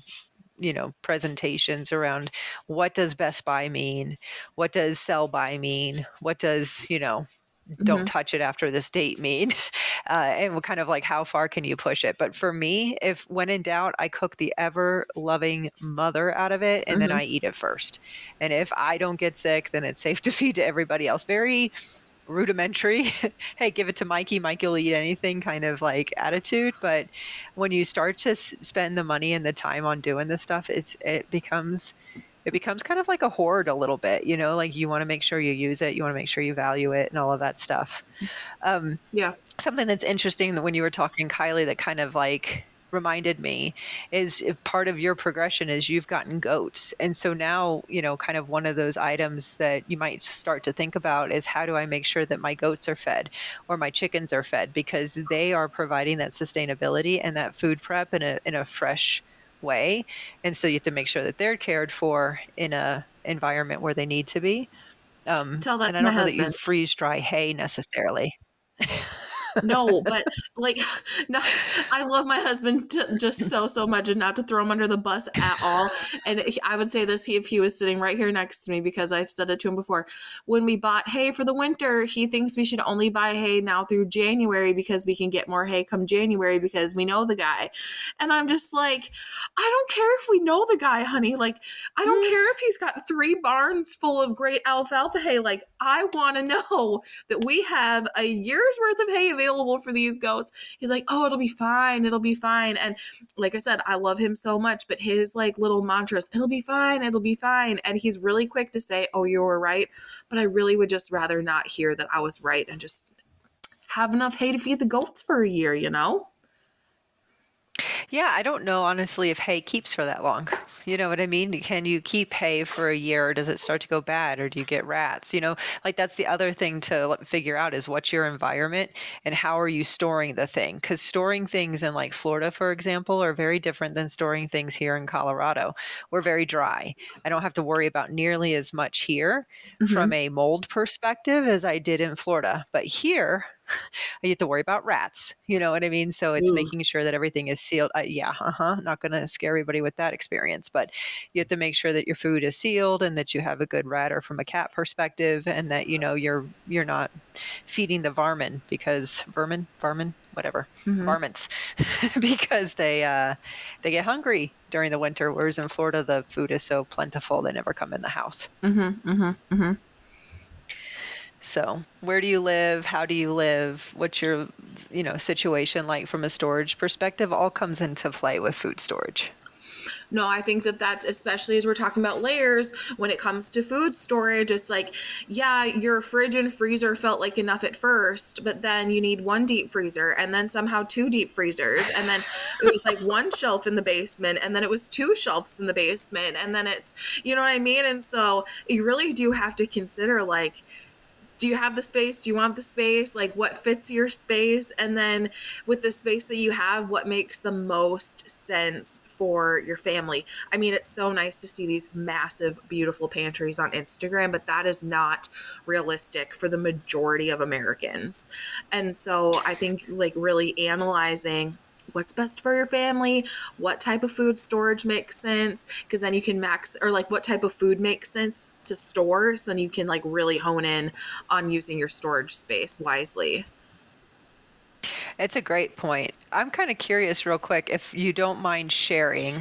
you know, presentations around what does Best Buy mean? What does sell by mean? What does, you know, don't mm-hmm. touch it after this date mean? Uh, and kind of like, how far can you push it? But for me, if when in doubt, I cook the ever loving mother out of it, and mm-hmm. then I eat it first. And if I don't get sick, then it's safe to feed to everybody else. Very rudimentary, hey, give it to Mikey, Mikey'll eat anything kind of like attitude. But when you start to s- spend the money and the time on doing this stuff, it's, it becomes, it becomes kind of like a hoard a little bit, you know, like you want to make sure you use it, you want to make sure you value it and all of that stuff. Um, yeah. Something that's interesting that when you were talking, Kylie, that kind of like reminded me is if part of your progression is you've gotten goats. And so now, you know, kind of one of those items that you might start to think about is how do I make sure that my goats are fed or my chickens are fed, because they are providing that sustainability and that food prep in a, in a fresh way. And so you have to make sure that they're cared for in a environment where they need to be. Um, Tell that to my husband. And I don't know that you freeze dry hay necessarily. No, but like, not, I love my husband t- just so, so much, and not to throw him under the bus at all. And he, I would say this he, if he was sitting right here next to me, because I've said it to him before. When we bought hay for the winter, he thinks we should only buy hay now through January because we can get more hay come January because we know the guy. And I'm just like, I don't care if we know the guy, honey. Like, I don't mm. care if he's got three barns full of great alfalfa hay. Like, I want to know that we have a year's worth of hay available available for these goats. He's like, oh, it'll be fine. It'll be fine. And like I said, I love him so much, but his like little mantras, it'll be fine. It'll be fine. And he's really quick to say, oh, you were right. But I really would just rather not hear that I was right and just have enough hay to feed the goats for a year, you know? Yeah, I don't know, honestly, if hay keeps for that long. You know what I mean? Can you keep hay for a year, or does it start to go bad, or do you get rats? You know, like that's the other thing to figure out is what's your environment and how are you storing the thing? Because storing things in like Florida, for example, are very different than storing things here in Colorado. We're very dry. I don't have to worry about nearly as much here mm-hmm. from a mold perspective as I did in Florida. But here, you have to worry about rats, you know what I mean? So it's Ooh. making sure that everything is sealed. Uh, yeah, uh-huh. Not going to scare everybody with that experience, but you have to make sure that your food is sealed and that you have a good rat from a cat perspective, and that, you know, you're, you're not feeding the varmin because vermin, varmin, whatever, mm-hmm. varmints, because they, uh, they get hungry during the winter. Whereas in Florida, the food is so plentiful, they never come in the house. Mm-hmm, mm-hmm, mm-hmm. So where do you live? How do you live? What's your, you know, situation like from a storage perspective? All comes into play with food storage. No, I think that that's, especially as we're talking about layers, when it comes to food storage, it's like, yeah, your fridge and freezer felt like enough at first, but then you need one deep freezer, and then somehow two deep freezers. And then it was like one shelf in the basement, and then it was two shelves in the basement. And then it's, you know what I mean? And so you really do have to consider, like, do you have the space? Do you want the space? Like, what fits your space? And then with the space that you have, what makes the most sense for your family? I mean, it's so nice to see these massive, beautiful pantries on Instagram, but that is not realistic for the majority of Americans. And so I think, like, really analyzing what's best for your family, what type of food storage makes sense, because then you can max, or like what type of food makes sense to store, so then you can like really hone in on using your storage space wisely. It's a great point. I'm kind of curious real quick, if you don't mind sharing.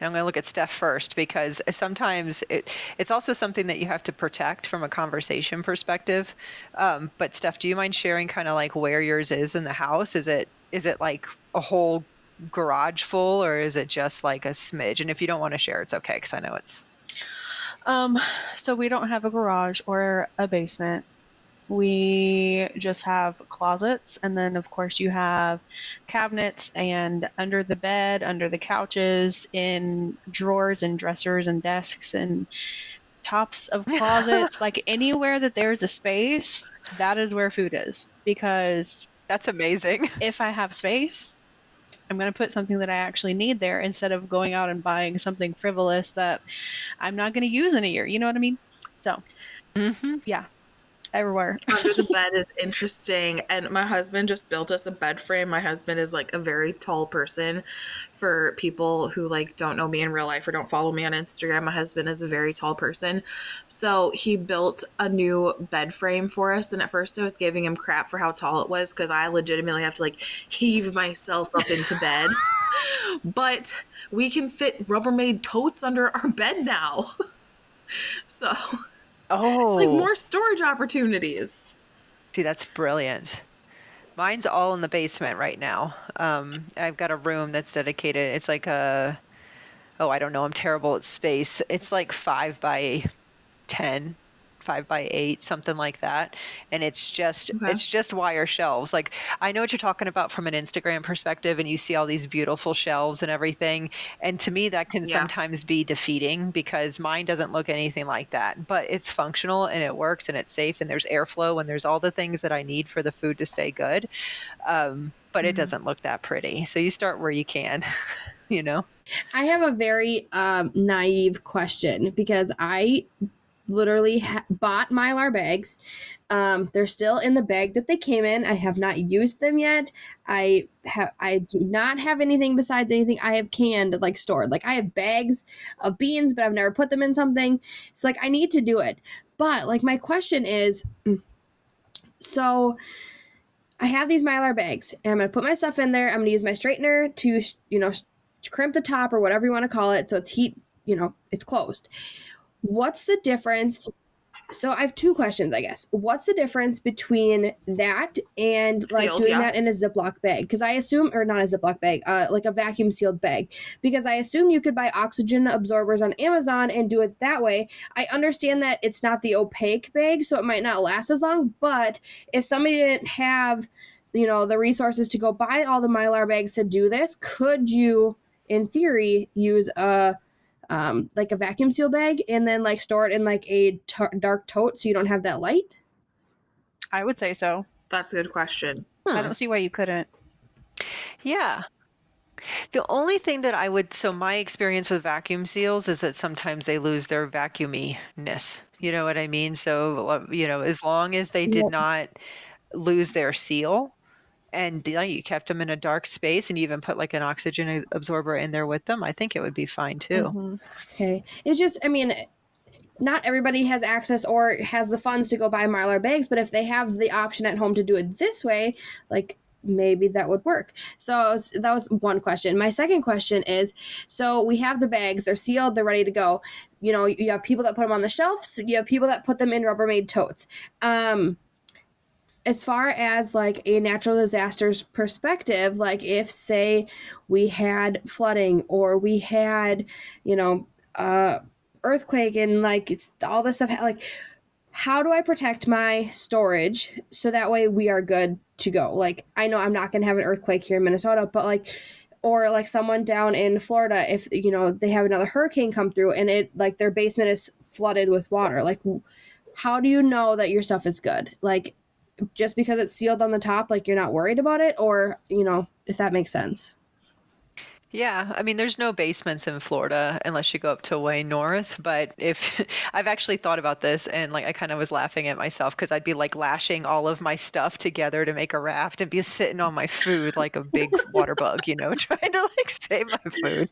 And I'm going to look at Steph first, because sometimes it, it's also something that you have to protect from a conversation perspective. Um, but Steph, do you mind sharing kind of like where yours is in the house? Is it is it like a whole garage full, or is it just like a smidge? And if you don't want to share, it's okay, because I know it's. Um, so we don't have a garage or a basement. We just have closets, and then of course you have cabinets, and under the bed, under the couches, in drawers and dressers and desks and tops of closets. Like anywhere that there's a space, that is where food is, because that's amazing. If I have space, I'm going to put something that I actually need there, instead of going out and buying something frivolous that I'm not going to use in a year. You know what I mean? So mm-hmm. yeah. Everywhere. Under the bed is interesting. And my husband just built us a bed frame. My husband is like a very tall person. For people who like don't know me in real life or don't follow me on Instagram, my husband is a very tall person. So he built a new bed frame for us. And at first I was giving him crap for how tall it was, because I legitimately have to like heave myself up into bed. But we can fit Rubbermaid totes under our bed now. So... Oh, it's like more storage opportunities. See, that's brilliant. Mine's all in the basement right now. Um, I've got a room that's dedicated. It's like a, oh, I don't know. I'm terrible at space. It's like five by ten. Five by eight, something like that. And it's just, okay. it's just wire shelves. Like, I know what you're talking about from an Instagram perspective, and you see all these beautiful shelves and everything. And to me, that can yeah. sometimes be defeating, because mine doesn't look anything like that, but it's functional and it works and it's safe and there's airflow and there's all the things that I need for the food to stay good. Um, but mm-hmm. it doesn't look that pretty. So you start where you can, you know? I have a very um, naive question, because I literally ha- bought Mylar bags. Um, they're still in the bag that they came in. I have not used them yet. I have, I do not have anything besides anything I have canned, like stored. Like I have bags of beans, but I've never put them in something. So like I need to do it. But like my question is, so I have these Mylar bags, and I'm going to put my stuff in there. I'm going to use my straightener to, you know, crimp the top or whatever you want to call it, so it's heat, you know, it's closed. What's the difference So I have two questions, I guess. What's the difference between that and like sealed, doing yeah. that in a Ziploc bag? Because I assume, or not a Ziploc bag, uh, like a vacuum sealed bag. Because I assume you could buy oxygen absorbers on Amazon and do it that way. I understand that it's not the opaque bag, so it might not last as long. But if somebody didn't have, you know, the resources to go buy all the Mylar bags to do this, could you, in theory, use a Um, like a vacuum seal bag and then like store it in like a t- dark tote so you don't have that light? I would say so. That's a good question. Huh. I don't see why you couldn't. Yeah. The only thing that I would, so my experience with vacuum seals is that sometimes they lose their vacuuminess. You know what I mean? So, you know, as long as they did yeah. not lose their seal, and you know, you kept them in a dark space and you even put like an oxygen absorber in there with them, I think it would be fine too. Mm-hmm. Okay. It's just, I mean, not everybody has access or has the funds to go buy Mylar bags, but if they have the option at home to do it this way, like maybe that would work. So that was one question. My second question is, so we have the bags, they're sealed, they're ready to go. You know, you have people that put them on the shelves, you have people that put them in Rubbermaid totes. Um, As far as like a natural disasters perspective, like if say we had flooding or we had, you know, uh, earthquake and like it's all this stuff, like how do I protect my storage so that way we are good to go? Like I know I'm not gonna have an earthquake here in Minnesota, but like, or like someone down in Florida, if you know they have another hurricane come through and it like their basement is flooded with water, like how do you know that your stuff is good? Like, just because it's sealed on the top, like you're not worried about it, or, you know, if that makes sense. Yeah. I mean, there's no basements in Florida unless you go up to way north. But if I've actually thought about this and like, I kind of was laughing at myself because I'd be like lashing all of my stuff together to make a raft and be sitting on my food like a big water bug, you know, trying to like save my food.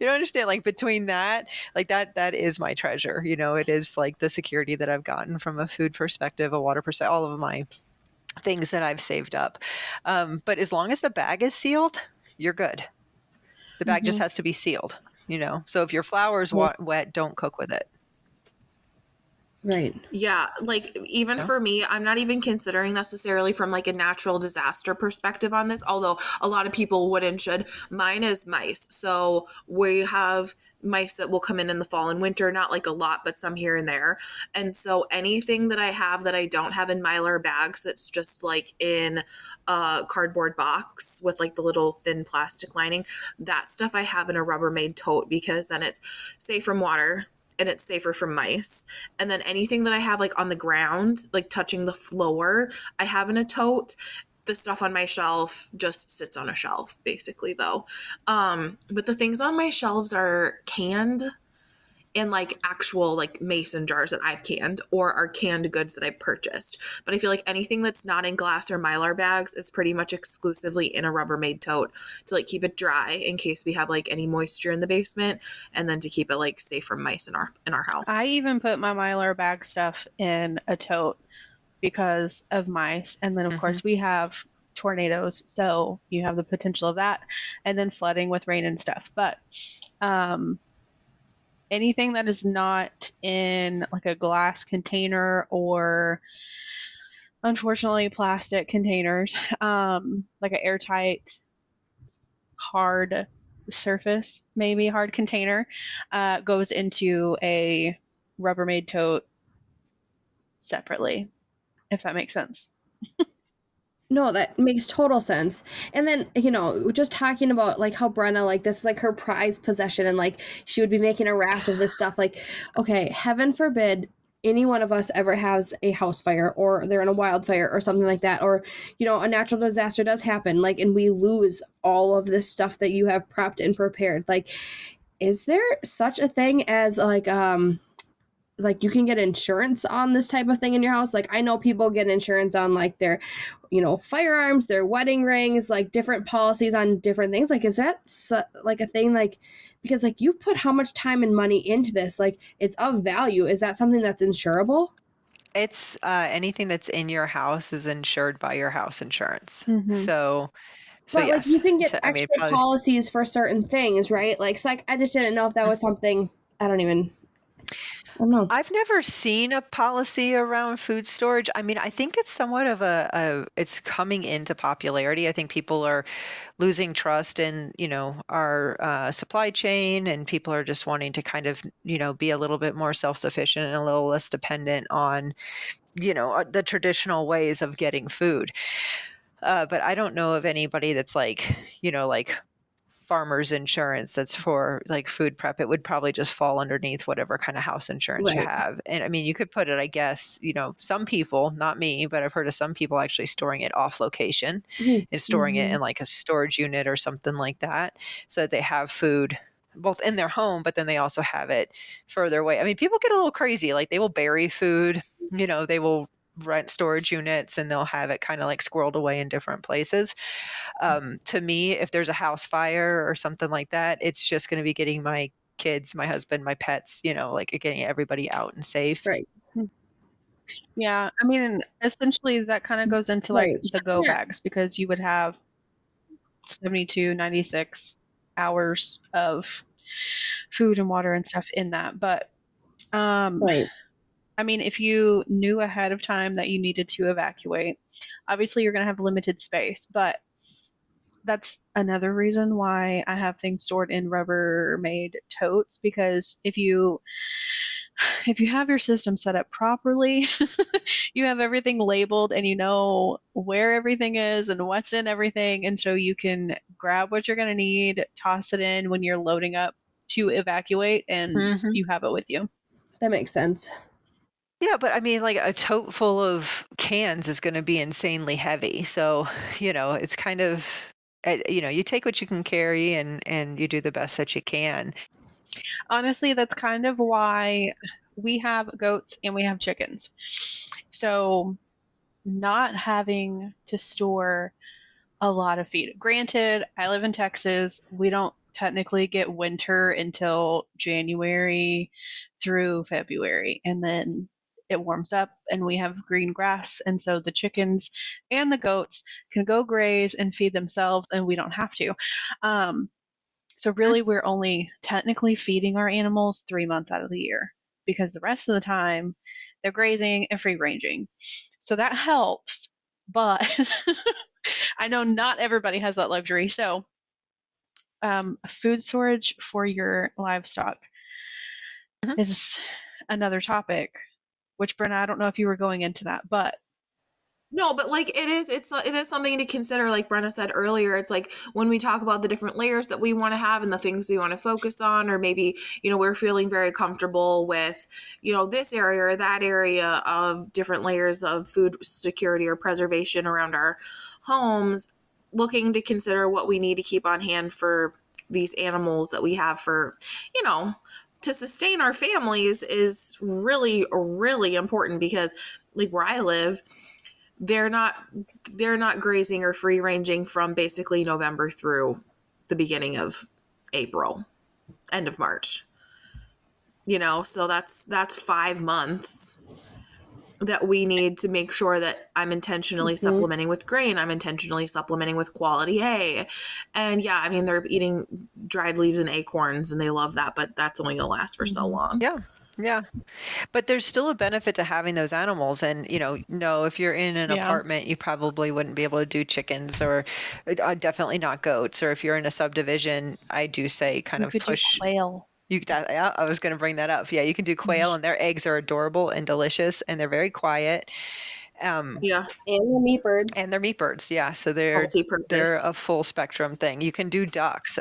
You don't understand, like between that, like that, that is my treasure. You know, it is like the security that I've gotten from a food perspective, a water perspective, all of my things that I've saved up. Um, but as long as the bag is sealed, you're good. The bag mm-hmm. just has to be sealed, you know? So if your flour is wa- wet, don't cook with it. Right. Yeah. Like even yeah. for me, I'm not even considering necessarily from like a natural disaster perspective on this, although a lot of people would and should. Mine is mice. So we have mice that will come in in the fall and winter, not like a lot, but some here and there. And so anything that I have that I don't have in Mylar bags, that's just like in a cardboard box with like the little thin plastic lining, that stuff I have in a Rubbermaid tote because then it's safe from water. And it's safer from mice. And then anything that I have like on the ground, like touching the floor, I have in a tote. The stuff on my shelf just sits on a shelf basically though. Um, but the things on my shelves are canned in like actual like mason jars that I've canned or are canned goods that I purchased. But I feel like anything that's not in glass or Mylar bags is pretty much exclusively in a Rubbermaid tote to like keep it dry in case we have like any moisture in the basement and then to keep it like safe from mice in our in our house. I even put my Mylar bag stuff in a tote because of mice. And then of mm-hmm. course we have tornadoes, so you have the potential of that and then flooding with rain and stuff. But um anything that is not in like a glass container or unfortunately plastic containers, um, like an airtight, hard surface, maybe hard container, uh, goes into a Rubbermaid tote separately, if that makes sense. No, that makes total sense. And then, you know, just talking about like how Brenna, like this is like her prized possession and like she would be making a raft of this stuff. Like, okay, heaven forbid any one of us ever has a house fire or they're in a wildfire or something like that. Or, you know, a natural disaster does happen. Like, and we lose all of this stuff that you have prepped and prepared. Like, is there such a thing as like, um, like you can get insurance on this type of thing in your house? Like I know people get insurance on like their, you know, firearms, their wedding rings, like different policies on different things. Like, is that su- like a thing? Like, because like you put how much time and money into this, like it's of value. Is that something that's insurable? It's uh, anything that's in your house is insured by your house insurance. Mm-hmm. So So but yes. like you can get so, extra I mean, probably... policies for certain things, right? Like, so like, I just didn't know if that was something. I don't even don't know. I've never seen a policy around food storage. I mean, I think it's somewhat of a, a it's coming into popularity. I think people are losing trust in, you know, our uh, supply chain, and people are just wanting to kind of, you know, be a little bit more self-sufficient and a little less dependent on, you know, the traditional ways of getting food. Uh, but I don't know of anybody that's like, you know, like farmer's insurance that's for like food prep. It would probably just fall underneath whatever kind of house insurance right. you have. And I mean, you could put it, I guess, you know, some people, not me, but I've heard of some people actually storing it off location yes. and storing mm-hmm. it in like a storage unit or something like that, so that they have food both in their home, but then they also have it further away. I mean, people get a little crazy. Like they will bury food, you know, they will rent storage units and they'll have it kind of like squirreled away in different places. Um, to me, if there's a house fire or something like that, it's just going to be getting my kids, my husband, my pets, you know, like getting everybody out and safe. Right. Yeah. I mean, essentially that kind of goes into like right. the go bags, because you would have seventy-two, ninety-six hours of food and water and stuff in that. But, um, right. I mean, if you knew ahead of time that you needed to evacuate, obviously you're going to have limited space, but that's another reason why I have things stored in Rubbermaid totes, because if you if you have your system set up properly, you have everything labeled and you know where everything is and what's in everything, and so you can grab what you're going to need, toss it in when you're loading up to evacuate, and mm-hmm. you have it with you. That makes sense. Yeah, but I mean, like a tote full of cans is going to be insanely heavy. So, you know, it's kind of, you know, you take what you can carry and, and you do the best that you can. Honestly, that's kind of why we have goats and we have chickens. So not having to store a lot of feed. Granted, I live in Texas. We don't technically get winter until January through February. And then it warms up and we have green grass, and so the chickens and the goats can go graze and feed themselves, and we don't have to. Um, so really we're only technically feeding our animals three months out of the year, because the rest of the time they're grazing and free ranging. So that helps, but I know not everybody has that luxury. So um, food storage for your livestock mm-hmm. is another topic. Which, Brenna, I don't know if you were going into that, but no, but like it is, it's it is something to consider. Like Brenna said earlier, it's like when we talk about the different layers that we want to have and the things we want to focus on, or maybe, you know, we're feeling very comfortable with, you know, this area or that area of different layers of food security or preservation around our homes, looking to consider what we need to keep on hand for these animals that we have for, you know, to sustain our families is really, really important, because like where I live, they're not, they're not grazing or free ranging from basically November through the beginning of April, end of March, you know? So that's, that's five months that we need to make sure that I'm intentionally mm-hmm. supplementing with grain. I'm intentionally supplementing with quality hay. And yeah, I mean, they're eating dried leaves and acorns and they love that, but that's only gonna last for so long. Yeah. Yeah. But there's still a benefit to having those animals. And, you know, no, if you're in an yeah. apartment, you probably wouldn't be able to do chickens, or uh, definitely not goats. Or if you're in a subdivision, I do say kind you of could push. Do quail. You, that, I was going to bring that up. Yeah, you can do quail, and their eggs are adorable and delicious, and they're very quiet. Um, yeah, and they're meat birds. And they're meat birds, yeah. So they're they're a full spectrum thing. You can do ducks.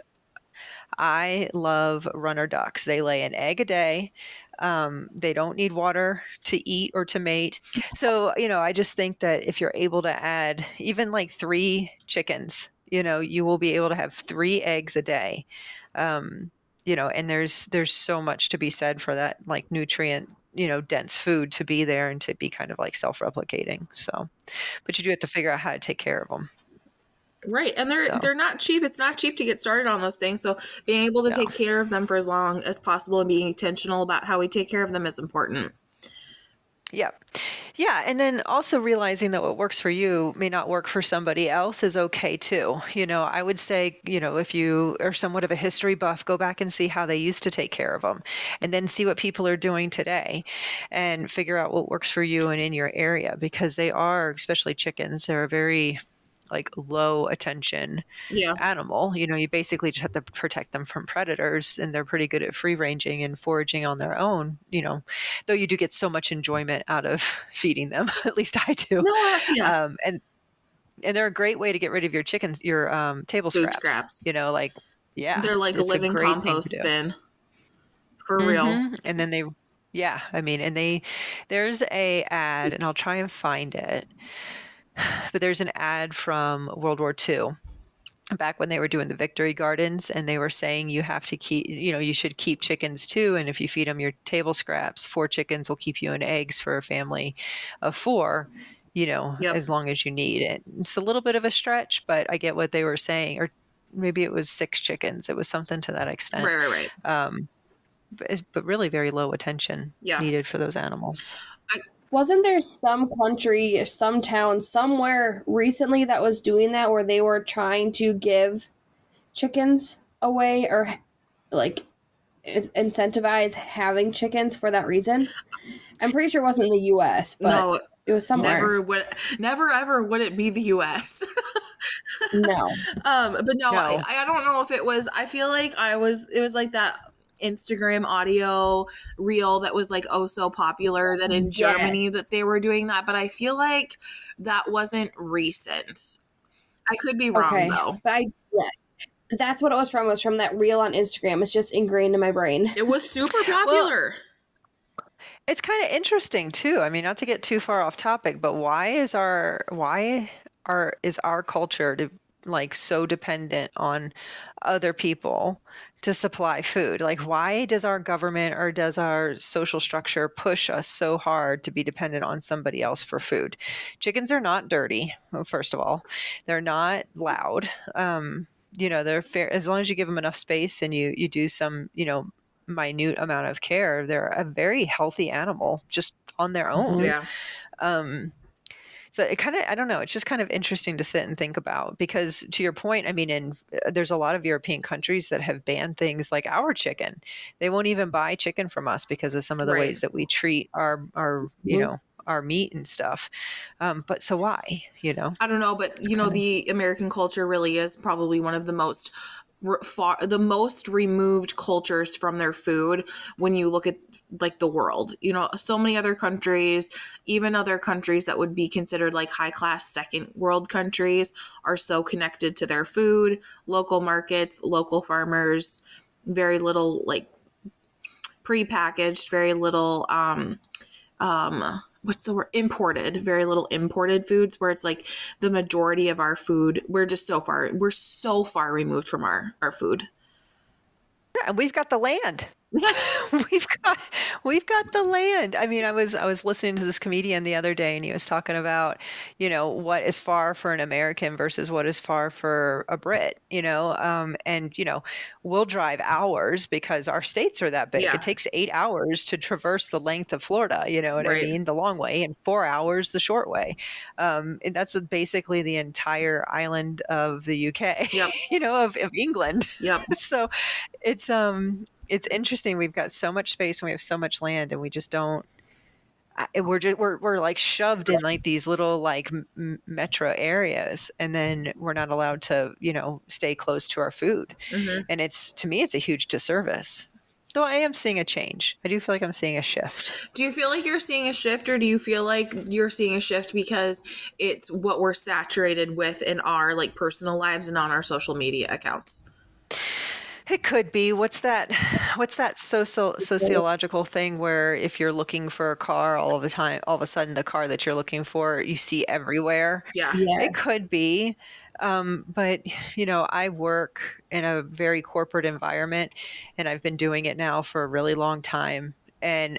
I love runner ducks. They lay an egg a day. Um, they don't need water to eat or to mate. So, you know, I just think that if you're able to add even like three chickens, you know, you will be able to have three eggs a day. Um You know, and there's there's so much to be said for that, like nutrient, you know, dense food to be there and to be kind of like self-replicating. So, but you do have to figure out how to take care of them. Right. And they're so. they're not cheap. It's not cheap to get started on those things. So being able to yeah. take care of them for as long as possible and being intentional about how we take care of them is important. Yeah. Yeah. And then also realizing that what works for you may not work for somebody else is okay too. You know, I would say, you know, if you are somewhat of a history buff, go back and see how they used to take care of them and then see what people are doing today and figure out what works for you and in your area, because they are, especially chickens, they're a very like low attention yeah. animal. You know, you basically just have to protect them from predators, and they're pretty good at free ranging and foraging on their own, you know, though you do get so much enjoyment out of feeding them. At least I do. No, yeah. Um, and, and they're a great way to get rid of your chickens, your um, table scraps, scraps, you know, like, yeah, they're like a living compost bin for mm-hmm. real. And then they, yeah, I mean, and they, there's a ad and I'll try and find it. But there's an ad from World War Two, back when they were doing the victory gardens, and they were saying you have to keep, you know, you should keep chickens too. And if you feed them your table scraps, four chickens will keep you in eggs for a family of four, you know, yep. as long as you need it. It's a little bit of a stretch, but I get what they were saying, or maybe it was six chickens. It was something to that extent. Right, right, right. Um, but, but really very low attention yeah. needed for those animals. I- Wasn't there some country, some town, somewhere recently that was doing that, where they were trying to give chickens away, or like incentivize having chickens for that reason? I'm pretty sure it wasn't in the U S, but no, it was somewhere. Never would, never ever would it be the U S No. Um, but no, no. I, I don't know if it was. I feel like I was. It was like that Instagram audio reel that was like oh so popular that in yes. Germany that they were doing that, but I feel like that wasn't recent. I could be wrong okay. though. But I yes. That's what it was from. It was from that reel on Instagram. It's just ingrained in my brain. It was super popular. Well, it's kind of interesting too. I mean, not to get too far off topic, but why is our why our is our culture to like so dependent on other people to supply food? Like, why does our government or does our social structure push us so hard to be dependent on somebody else for food? Chickens are not dirty. Well, first of all, they're not loud. Um, you know, they're fair. As long as you give them enough space and you, you do some, you know, minute amount of care, they're a very healthy animal just on their own. Yeah. Um, So it kind of, I don't know, it's just kind of interesting to sit and think about, because to your point, I mean, in, there's a lot of European countries that have banned things like our chicken. They won't even buy chicken from us because of some of the right. ways that we treat our, our you mm-hmm. know, our meat and stuff. Um, but so why, you know? I don't know, but you know, the American culture really is probably one of the most Far, the most removed cultures from their food when you look at like the world. You know, so many other countries, even other countries that would be considered like high class second world countries, are so connected to their food, local markets, local farmers, very little like prepackaged, very little um um what's the word? Imported, very little imported foods, where it's like the majority of our food, we're just so far, we're so far removed from our, our food. Yeah, and we've got the land. we've got, we've got the land. I mean, I was, I was listening to this comedian the other day, and he was talking about, you know, what is far for an American versus what is far for a Brit, you know? Um, and you know, we'll drive hours because our states are that big. Yeah. It takes eight hours to traverse the length of Florida, you know what right. I mean? The long way, and four hours the short way. Um, and that's basically the entire island of the U K, yep. you know, of, of England. Yep. So it's, um, it's interesting. We've got so much space and we have so much land, and we just don't, we're just, we're, we're like shoved in like these little like m- metro areas, and then we're not allowed to, you know, stay close to our food. Mm-hmm. And it's, to me, it's a huge disservice. So I am seeing a change. I do feel like I'm seeing a shift. Do you feel like you're seeing a shift, or do you feel like you're seeing a shift because it's what we're saturated with in our like personal lives and on our social media accounts? It could be. What's that? What's that social sociological thing where if you're looking for a car all of the time, all of a sudden the car that you're looking for, you see everywhere. Yeah, yeah. It could be. Um, but you know, I work in a very corporate environment, and I've been doing it now for a really long time. And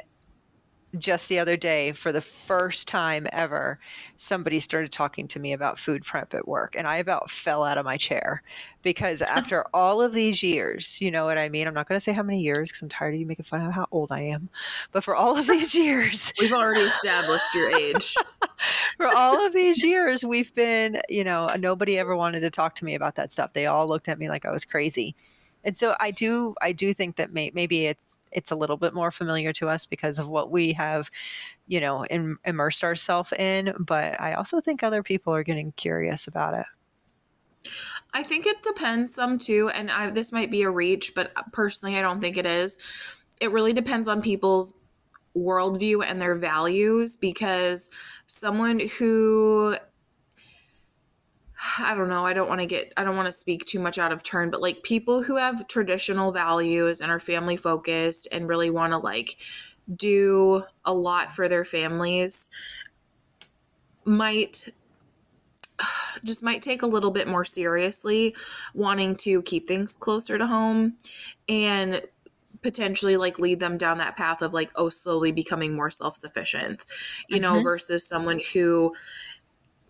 just the other day, for the first time ever, somebody started talking to me about food prep at work, and I about fell out of my chair, because after all of these years, you know what I mean? I'm not going to say how many years, because I'm tired of you making fun of how old I am, but for all of these years, we've already established your age. For all of these years, we've been, you know, nobody ever wanted to talk to me about that stuff. They all looked at me like I was crazy. And so I do, I do think that may, maybe it's, it's a little bit more familiar to us because of what we have, you know, in, immersed ourselves in. But I also think other people are getting curious about it. I think it depends some too. And I, this might be a reach, but personally, I don't think it is. It really depends on people's worldview and their values, because someone who, I don't know, I don't want to get, I don't want to speak too much out of turn, but like people who have traditional values and are family focused and really want to like do a lot for their families might just might take a little bit more seriously wanting to keep things closer to home, and potentially like lead them down that path of like, oh, slowly becoming more self-sufficient, you mm-hmm. know, versus someone who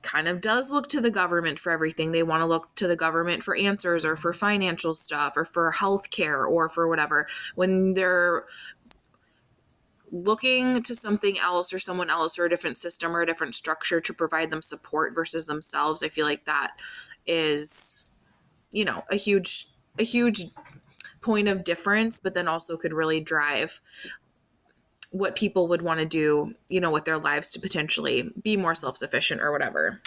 kind of does look to the government for everything. They want to look to the government for answers or for financial stuff or for healthcare or for whatever, when they're looking to something else or someone else or a different system or a different structure to provide them support versus themselves. I feel like that is, you know, a huge, a huge point of difference, but then also could really drive what people would want to do, you know, with their lives to potentially be more self-sufficient or whatever.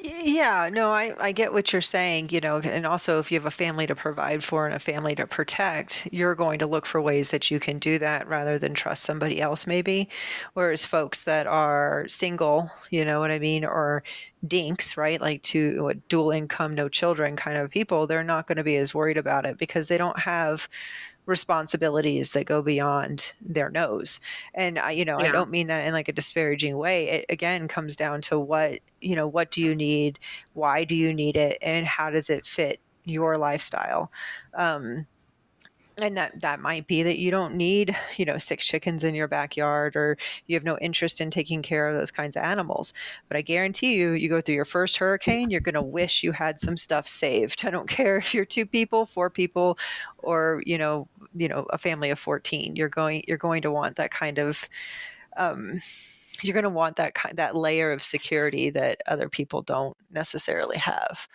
Yeah, no, I, I get what you're saying, you know, and also if you have a family to provide for and a family to protect, you're going to look for ways that you can do that rather than trust somebody else maybe. Whereas folks that are single, you know what I mean, or dinks, right? Like two what, dual income, no children kind of people, they're not going to be as worried about it because they don't have responsibilities that go beyond their nose. And I, you know, yeah. I don't mean that in like a disparaging way. It again comes down to what, you know, what do you need? Why do you need it? And how does it fit your lifestyle? Um, And that, that might be that you don't need, you know, six chickens in your backyard, or you have no interest in taking care of those kinds of animals. But I guarantee you, you go through your first hurricane, you're going to wish you had some stuff saved. I don't care if you're two people, four people, or, you know, you know, a family of fourteen, you're going, you're going to want that kind of, um, you're going to want that kind, that layer of security that other people don't necessarily have.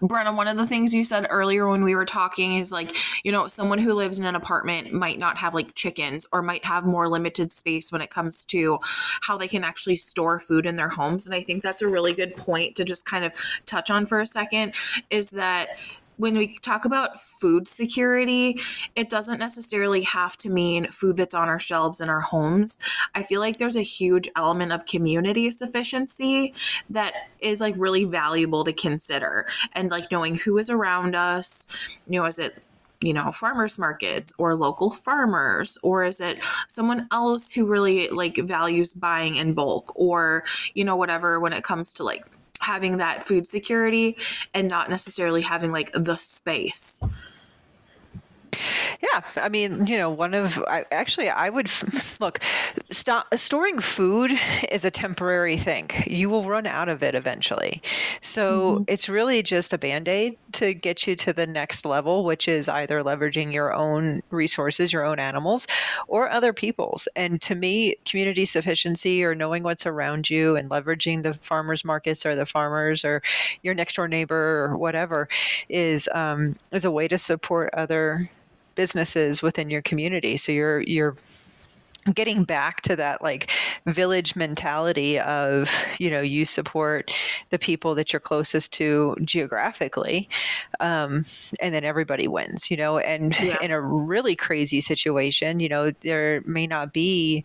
Brenna, one of the things you said earlier when we were talking is like, you know, someone who lives in an apartment might not have like chickens or might have more limited space when it comes to how they can actually store food in their homes. And I think that's a really good point to just kind of touch on for a second, is that when we talk about food security, it doesn't necessarily have to mean food that's on our shelves in our homes. I feel like there's a huge element of community sufficiency that is like really valuable to consider, and like knowing who is around us, you know, is it, you know, farmers markets or local farmers, or is it someone else who really like values buying in bulk, or, you know, whatever, when it comes to like having that food security and not necessarily having like the space. Yeah. I mean, you know, one of, I, actually I would look, stop, storing food is a temporary thing. You will run out of it eventually. So mm-hmm. it's really just a Band-Aid to get you to the next level, which is either leveraging your own resources, your own animals, or other people's. And to me, community sufficiency, or knowing what's around you and leveraging the farmers markets or the farmers or your next door neighbor or whatever, is, um, is a way to support other businesses within your community. So you're you're getting back to that like village mentality of, you know, you support the people that you're closest to geographically, um, and then everybody wins, you know. And yeah. in a really crazy situation, you know, there may not be,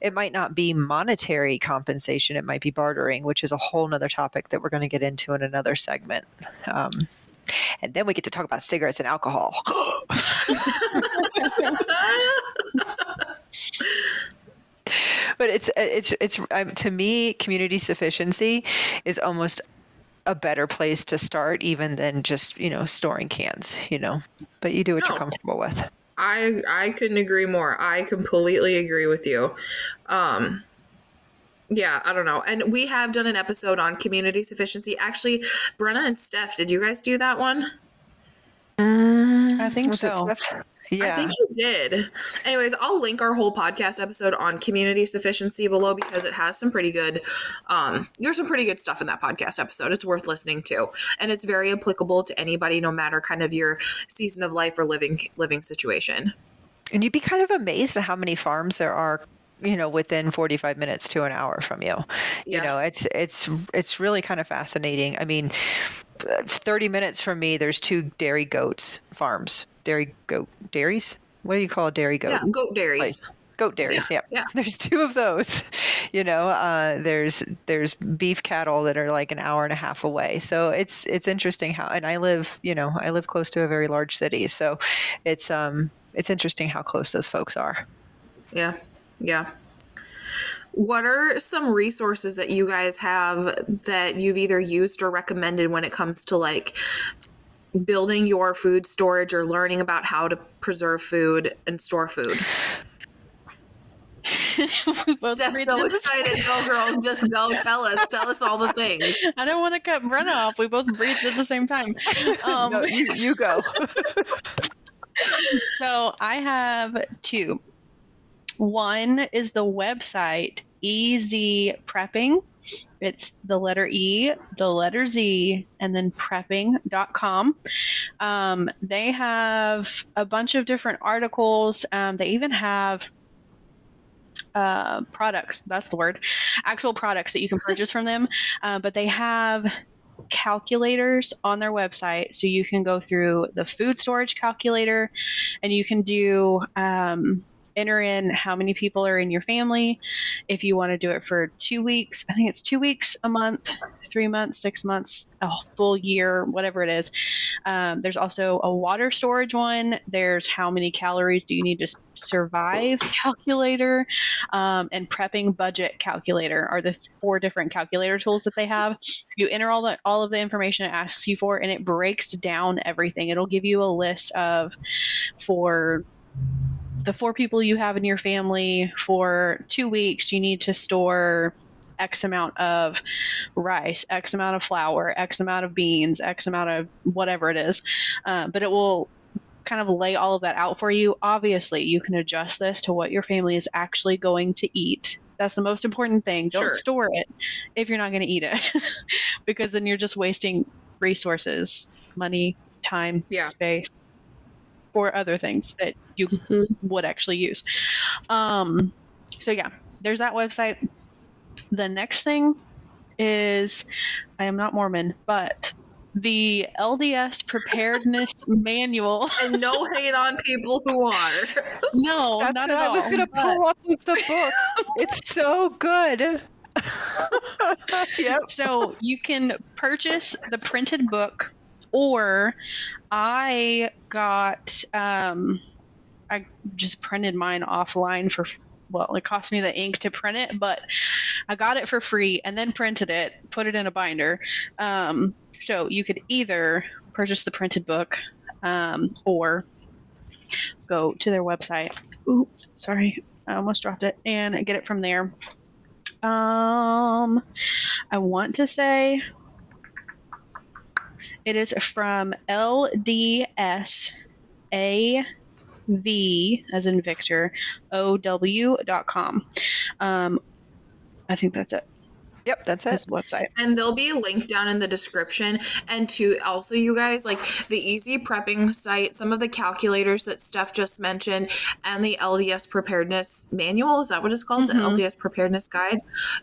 it might not be monetary compensation, it might be bartering, which is a whole nother topic that we're going to get into in another segment. Um, And then we get to talk about cigarettes and alcohol. But it's, it's, it's, um, to me, community sufficiency is almost a better place to start even than just, you know, storing cans, you know, but you do what no. you're comfortable with. I I couldn't agree more. I completely agree with you. Um, yeah, I don't know. And we have done an episode on community sufficiency. Actually, Brenna and Steph, did you guys do that one? Um, I think so. Yeah. I think you did. Anyways, I'll link our whole podcast episode on community sufficiency below because it has some pretty good, um, there's some pretty good stuff in that podcast episode. It's worth listening to. And it's very applicable to anybody, no matter kind of your season of life or living, living situation. And you'd be kind of amazed at how many farms there are, you know, within forty-five minutes to an hour from you. Yeah. You know, it's, it's, it's really kind of fascinating. I mean, thirty minutes from me, there's two dairy goats farms. Dairy goat dairies? What do you call a dairy goat? Yeah, goat dairies. Place. Goat dairies, yeah, yeah. yeah. There's two of those. You know, uh, there's there's beef cattle that are like an hour and a half away. So it's it's interesting how, and I live, you know, I live close to a very large city. So it's um it's interesting how close those folks are. Yeah. Yeah. What are some resources that you guys have that you've either used or recommended when it comes to like building your food storage or learning about how to preserve food and store food? Steph's so excited. Go, girl. Just go. Yeah. Tell us. Tell us all the things. I don't want to cut Brenna off. We both breathed at the same time. Um, no, you, you go. So I have two. One is the website E Z Prepping. It's the letter E, the letter Z, and then prepping dot com. Um, they have a bunch of different articles. Um, they even have uh, products. That's the word. Actual products that you can purchase from them. Uh, but they have calculators on their website. So you can go through the food storage calculator and you can do... Um, enter in how many people are in your family. If you want to do it for two weeks, I think it's two weeks, a month, three months, six months, a full year, whatever it is. Um, there's also a water storage one. There's how many calories do you need to survive calculator, um, and prepping budget calculator are the four different calculator tools that they have. You enter all the, all of the information it asks you for, and it breaks down everything. It'll give you a list of for the four people you have in your family for two weeks, you need to store X amount of rice, X amount of flour, X amount of beans, X amount of whatever it is. Uh, but it will kind of lay all of that out for you. Obviously, you can adjust this to what your family is actually going to eat. That's the most important thing. Don't sure. store it if you're not going to eat it because then you're just wasting resources, money, time, yeah. space. For other things that you mm-hmm. would actually use. Um, so yeah, there's that website. The next thing is, I am not Mormon, but the L D S Preparedness Manual. And no hate on people who are. No, that's not what at I all, was going to but... pull up with the book. It's so good. Yep. So you can purchase the printed book, or I got, um, I just printed mine offline for, well, it cost me the ink to print it, but I got it for free and then printed it, put it in a binder. Um, so you could either purchase the printed book, um, or go to their website. Ooh, sorry. I almost dropped it, and get it from there. Um, I want to say... It is from L D S A V, as in Victor, O W dot com. Um, I think that's it. Yep, that's it. Website. And there'll be a link down in the description. And to also, you guys, like the E Z Prepping site, some of the calculators that Steph just mentioned, and the L D S Preparedness Manual, is that what it's called? Mm-hmm. The L D S Preparedness Guide.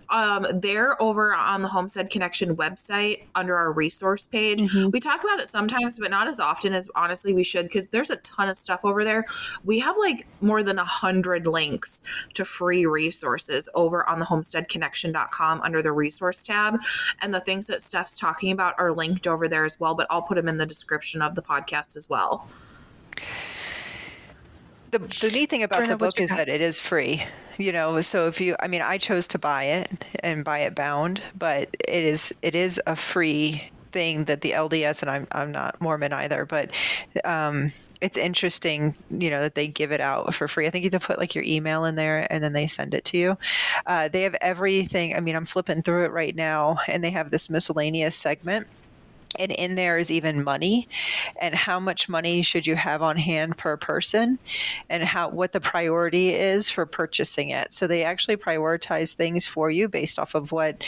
Um, they're over on the Homestead Connection website under our resource page. Mm-hmm. We talk about it sometimes, but not as often as honestly we should, because there's a ton of stuff over there. We have like more than a hundred links to free resources over on the homestead connection dot com under the resource tab, and the things that Steph's talking about are linked over there as well, but I'll put them in the description of the podcast as well. The, the neat thing about the book is that it is free, you know, so if you, I mean, I chose to buy it and buy it bound, but it is, it is a free thing that the L D S, and I'm, I'm not Mormon either, but, um, it's interesting, you know, that they give it out for free. I think you have to put like your email in there and then they send it to you. Uh, they have everything. I mean, I'm flipping through it right now and they have this miscellaneous segment. And in there is even money and how much money should you have on hand per person and how what the priority is for purchasing it. So they actually prioritize things for you based off of what,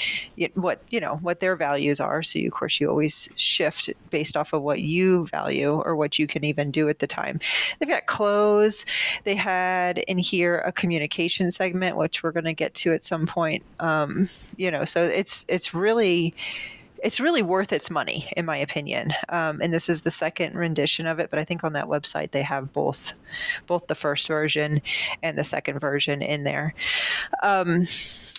what you know, what their values are. So, you, of course, you always shift based off of what you value or what you can even do at the time. They've got clothes. They had in here a communication segment, which we're going to get to at some point, um, you know, so it's it's really – it's really worth its money, in my opinion. Um, and this is the second rendition of it, but I think on that website they have both, both the first version and the second version in there. Um,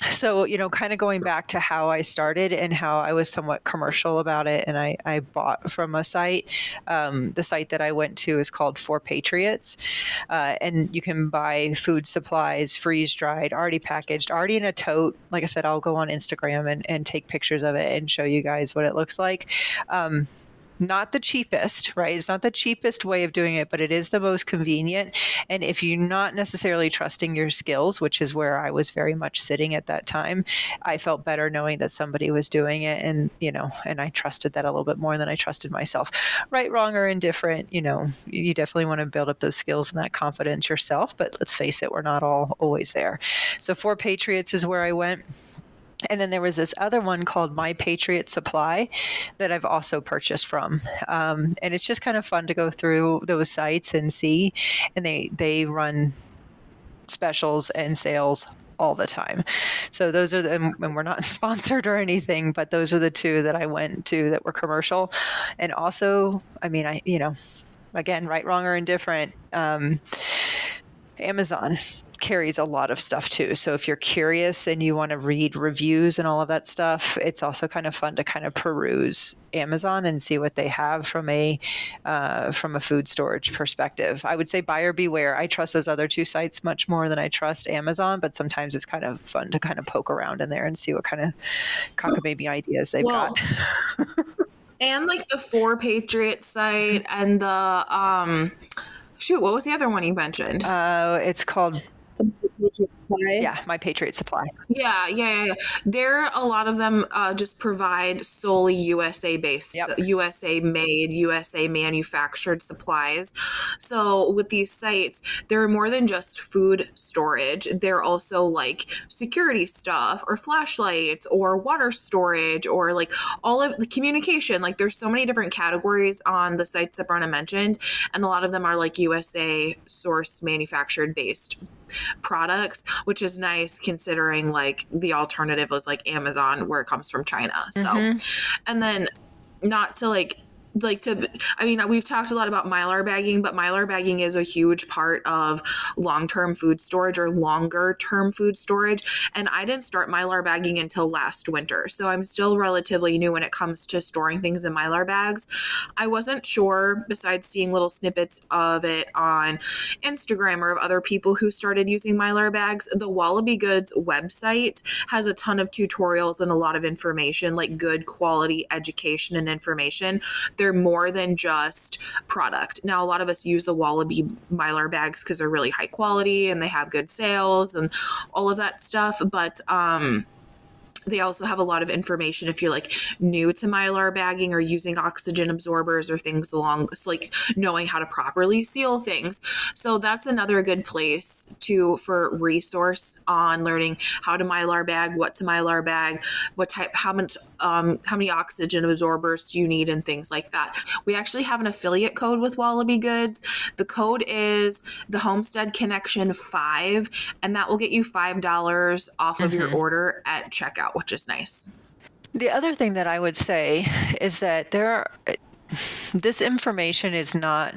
so, you know, kind of going back to how I started and how I was somewhat commercial about it, and I, I bought from a site. Um, the site that I went to is called Four Patriots, uh, and you can buy food supplies, freeze-dried, already packaged, already in a tote. Like I said, I'll go on Instagram and, and take pictures of it and show you guys what it looks like. Um, not the cheapest, right? It's not the cheapest way of doing it, but it is the most convenient. And if you're not necessarily trusting your skills, which is where I was very much sitting at that time, I felt better knowing that somebody was doing it. And, you know, and I trusted that a little bit more than I trusted myself. Right, wrong, or indifferent, you know, you definitely want to build up those skills and that confidence yourself. But let's face it, we're not all always there. So Four Patriots is where I went. And then there was this other one called My Patriot Supply that I've also purchased from. Um, and it's just kind of fun to go through those sites and see. And they, they run specials and sales all the time. So those are the, and we're not sponsored or anything, but those are the two that I went to that were commercial. And also, I mean, I, you know, again, right, wrong, or indifferent, um, Amazon carries a lot of stuff too. So if you're curious and you want to read reviews and all of that stuff, it's also kind of fun to kind of peruse Amazon and see what they have from a uh, from a food storage perspective. I would say buyer beware. I trust those other two sites much more than I trust Amazon, but sometimes it's kind of fun to kind of poke around in there and see what kind of cockamamie ideas they've well, got. And like the Four Patriots site and the um, shoot, what was the other one you mentioned? Uh, it's called. Yeah, My Patriot Supply. Yeah, yeah, yeah. There, a lot of them uh, just provide solely U S A-based, yep. U S A-made, U S A-manufactured supplies. So with these sites, they're more than just food storage. They're also like security stuff or flashlights or water storage or like all of the communication. Like there's so many different categories on the sites that Brenna mentioned, and a lot of them are like U S A-sourced, manufactured-based products, which is nice considering like the alternative was like Amazon where it comes from China. So, mm-hmm. and then not to like, like to, I mean, we've talked a lot about Mylar bagging, but Mylar bagging is a huge part of long-term food storage or longer-term food storage. And I didn't start Mylar bagging until last winter. So I'm still relatively new when it comes to storing things in Mylar bags. I wasn't sure, besides seeing little snippets of it on Instagram or of other people who started using Mylar bags. The Wallaby Goods website has a ton of tutorials and a lot of information, like good quality education and information. They're more than just product. Now, a lot of us use the Wallaby Mylar bags because they're really high quality and they have good sales and all of that stuff. But um, they also have a lot of information if you're like new to Mylar bagging or using oxygen absorbers or things along, like knowing how to properly seal things. So that's another good place to for resource on learning how to Mylar bag, what to Mylar bag, what type, how much, um, how many oxygen absorbers do you need, and things like that. We actually have an affiliate code with Wallaby Goods. The code is the Homestead Connection five, and that will get you five dollars off of mm-hmm. your order at checkout, which is nice. The other thing that I would say is that there are, this information is not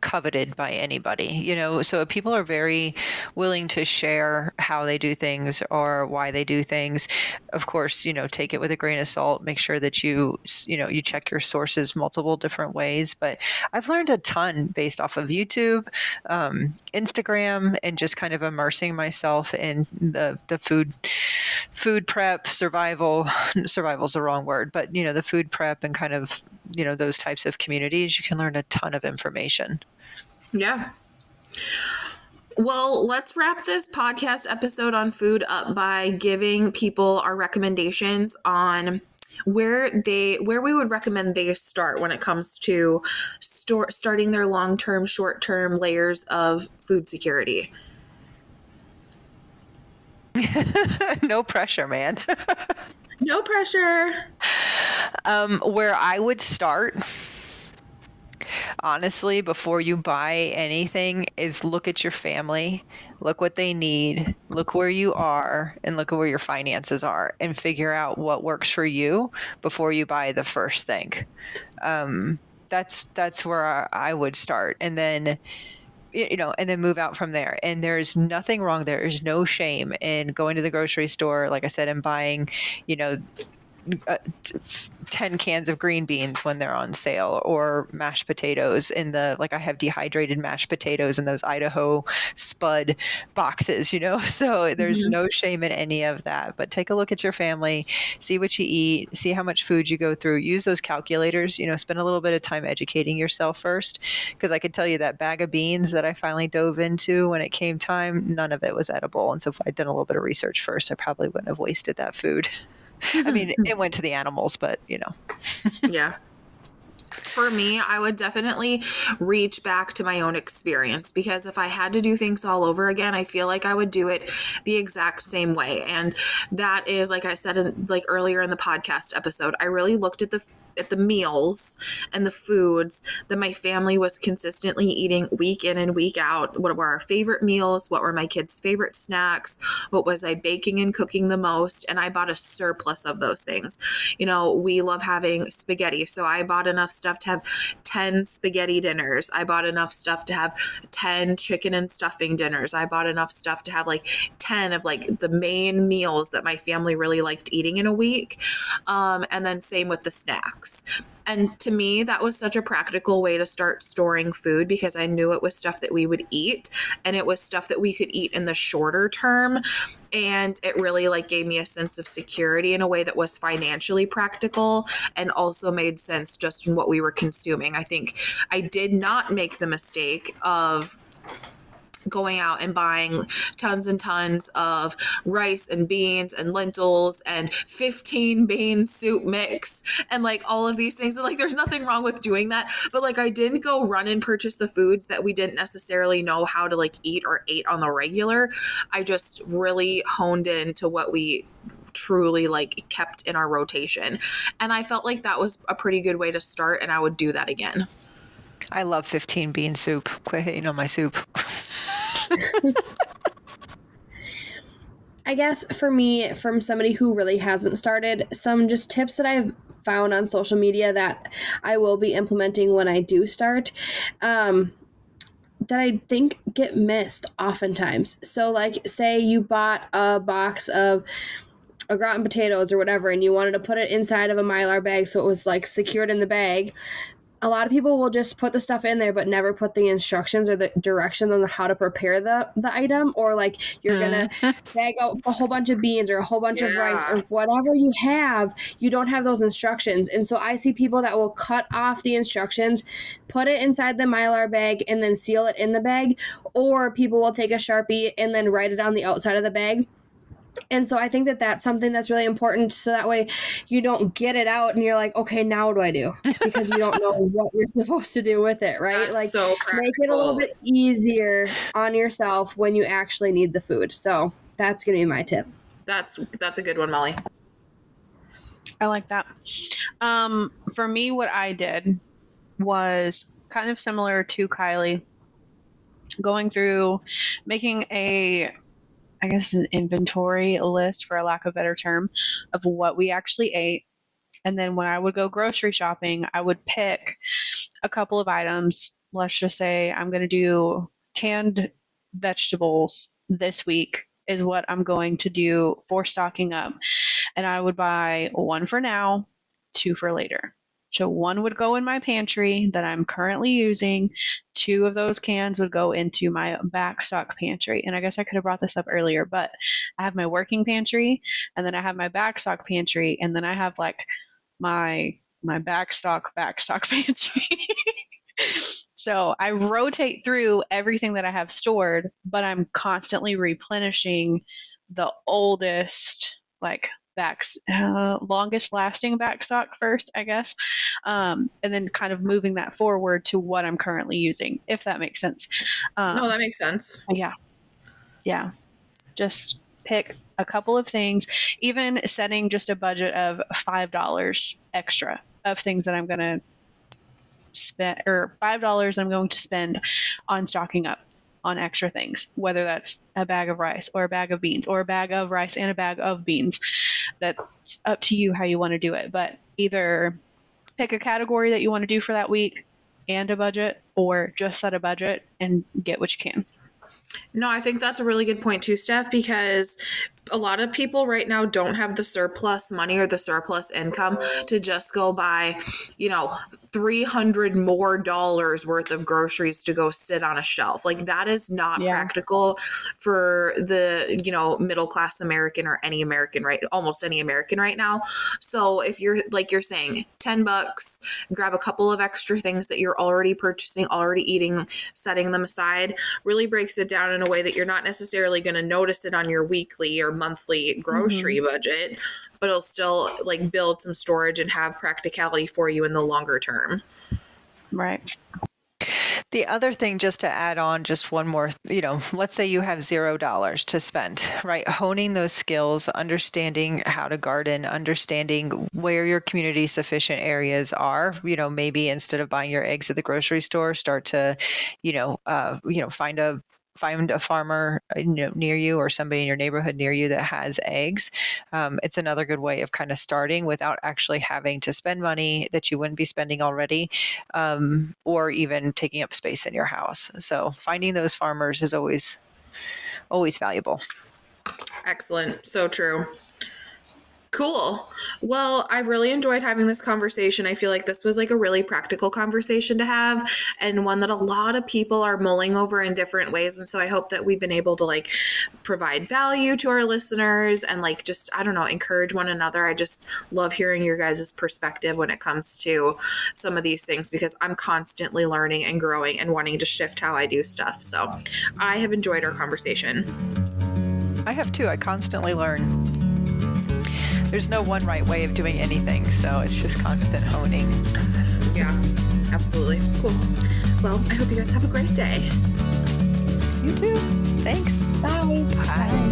coveted by anybody, you know, so people are very willing to share how they do things or why they do things. Of course, you know, take it with a grain of salt, make sure that you, you know, you check your sources multiple different ways. But I've learned a ton based off of YouTube, um, Instagram, and just kind of immersing myself in the, the food food prep, survival, survival's the wrong word, but you know, the food prep and kind of, you know, those types of communities. You can learn a ton of information. Yeah. Well, let's wrap this podcast episode on food up by giving people our recommendations on where they where we would recommend they start when it comes to store, starting their long-term, short-term layers of food security. No pressure, man. No pressure. Um, where I would start, honestly, before you buy anything, is look at your family, look what they need, look where you are, and look at where your finances are, and figure out what works for you before you buy the first thing. Um, that's that's where I would start, and then you know, and then move out from there. And there's nothing wrong. There is no shame in going to the grocery store, like I said, and buying, you know, Uh, ten cans of green beans when they're on sale, or mashed potatoes in the, like I have dehydrated mashed potatoes in those Idaho Spud boxes, you know, so there's mm-hmm. no shame in any of that, but take a look at your family, see what you eat, see how much food you go through, use those calculators, you know, spend a little bit of time educating yourself first. Cause I can tell you that bag of beans that I finally dove into when it came time, none of it was edible. And so if I'd done a little bit of research first, I probably wouldn't have wasted that food. I mean, it went to the animals, but you know. Yeah. For me, I would definitely reach back to my own experience, because if I had to do things all over again, I feel like I would do it the exact same way. And that is, like I said, in, like earlier in the podcast episode, I really looked at the at the meals and the foods that my family was consistently eating week in and week out. What were our favorite meals? What were my kids' favorite snacks? What was I baking and cooking the most? And I bought a surplus of those things. You know, we love having spaghetti. So I bought enough stuff to have ten spaghetti dinners. I bought enough stuff to have ten chicken and stuffing dinners. I bought enough stuff to have like ten of like the main meals that my family really liked eating in a week. Um, and then same with the snacks. And to me, that was such a practical way to start storing food, because I knew it was stuff that we would eat, and it was stuff that we could eat in the shorter term. And it really like gave me a sense of security in a way that was financially practical and also made sense just in what we were consuming. I think I did not make the mistake of going out and buying tons and tons of rice and beans and lentils and fifteen bean soup mix and like all of these things. And like, there's nothing wrong with doing that, but like I didn't go run and purchase the foods that we didn't necessarily know how to like eat or ate on the regular. I just really honed in to what we truly like kept in our rotation. And I felt like that was a pretty good way to start, and I would do that again. I love fifteen bean soup. Quit hitting on my soup. I guess for me, from somebody who really hasn't started, some just tips that I've found on social media that I will be implementing when I do start, um, that I think get missed oftentimes. So like, say you bought a box of a gratin potatoes or whatever, and you wanted to put it inside of a Mylar bag so it was like secured in the bag. A lot of people will just put the stuff in there, but never put the instructions or the directions on how to prepare the, the item, or like you're going to bag out a whole bunch of beans or a whole bunch yeah. of rice or whatever you have. You don't have those instructions. And so I see people that will cut off the instructions, put it inside the Mylar bag, and then seal it in the bag. Or people will take a Sharpie and then write it on the outside of the bag. And so I think that that's something that's really important. So that way you don't get it out and you're like, okay, now what do I do? Because you don't know what you're supposed to do with it, right? That's like so make it a little bit easier on yourself when you actually need the food. So that's going to be my tip. That's, that's a good one, Molly. I like that. Um, for me, what I did was kind of similar to Kylie, going through making a I guess an inventory list, for a lack of a better term, of what we actually ate. And then when I would go grocery shopping, I would pick a couple of items. Let's just say I'm going to do canned vegetables this week is what I'm going to do for stocking up. And I would buy one for now, two for later. So one would go in my pantry that I'm currently using. Two of those cans would go into my backstock pantry. And I guess I could have brought this up earlier, but I have my working pantry, and then I have my backstock pantry, and then I have like my my backstock backstock pantry. So I rotate through everything that I have stored, but I'm constantly replenishing the oldest, like back, uh, longest lasting back stock first, I guess. Um, and then kind of moving that forward to what I'm currently using, if that makes sense. Um, no, that makes sense. Yeah. Yeah. Just pick a couple of things, even setting just a budget of five dollars extra of things that I'm going to spend, or five dollars I'm going to spend on stocking up on extra things, whether that's a bag of rice or a bag of beans or a bag of rice and a bag of beans. That's up to you how you want to do it, but either pick a category that you want to do for that week and a budget, or just set a budget and get what you can. No, I think that's a really good point too, Steph, because a lot of people right now don't have the surplus money or the surplus income to just go buy, you know, three hundred more dollars worth of groceries to go sit on a shelf. Like that is not yeah. practical for the, you know, middle-class American or any American, right? Almost any American right now. So if you're, like you're saying, ten bucks, grab a couple of extra things that you're already purchasing, already eating, setting them aside, really breaks it down in a way that you're not necessarily going to notice it on your weekly or monthly grocery mm-hmm. budget, but it'll still like build some storage and have practicality for you in the longer term. Right. The other thing, just to add on just one more, you know, let's say you have zero dollars to spend, right? Honing those skills, understanding how to garden, understanding where your community sufficient areas are, you know, maybe instead of buying your eggs at the grocery store, start to, you know, uh, you know, find a find a farmer, you know, near you or somebody in your neighborhood near you that has eggs. Um, it's another good way of kind of starting without actually having to spend money that you wouldn't be spending already, um, or even taking up space in your house. So finding those farmers is always, always valuable. Excellent. So true. Cool. Well, I really enjoyed having this conversation. I feel like this was like a really practical conversation to have, and one that a lot of people are mulling over in different ways. And so I hope that we've been able to like provide value to our listeners and like just, I don't know, encourage one another. I just love hearing your guys' perspective when it comes to some of these things, because I'm constantly learning and growing and wanting to shift how I do stuff. So I have enjoyed our conversation. I have too. I constantly learn. There's no one right way of doing anything, so it's just constant honing. Yeah, absolutely. Cool. Well, I hope you guys have a great day. You too. Thanks. Bye. Bye.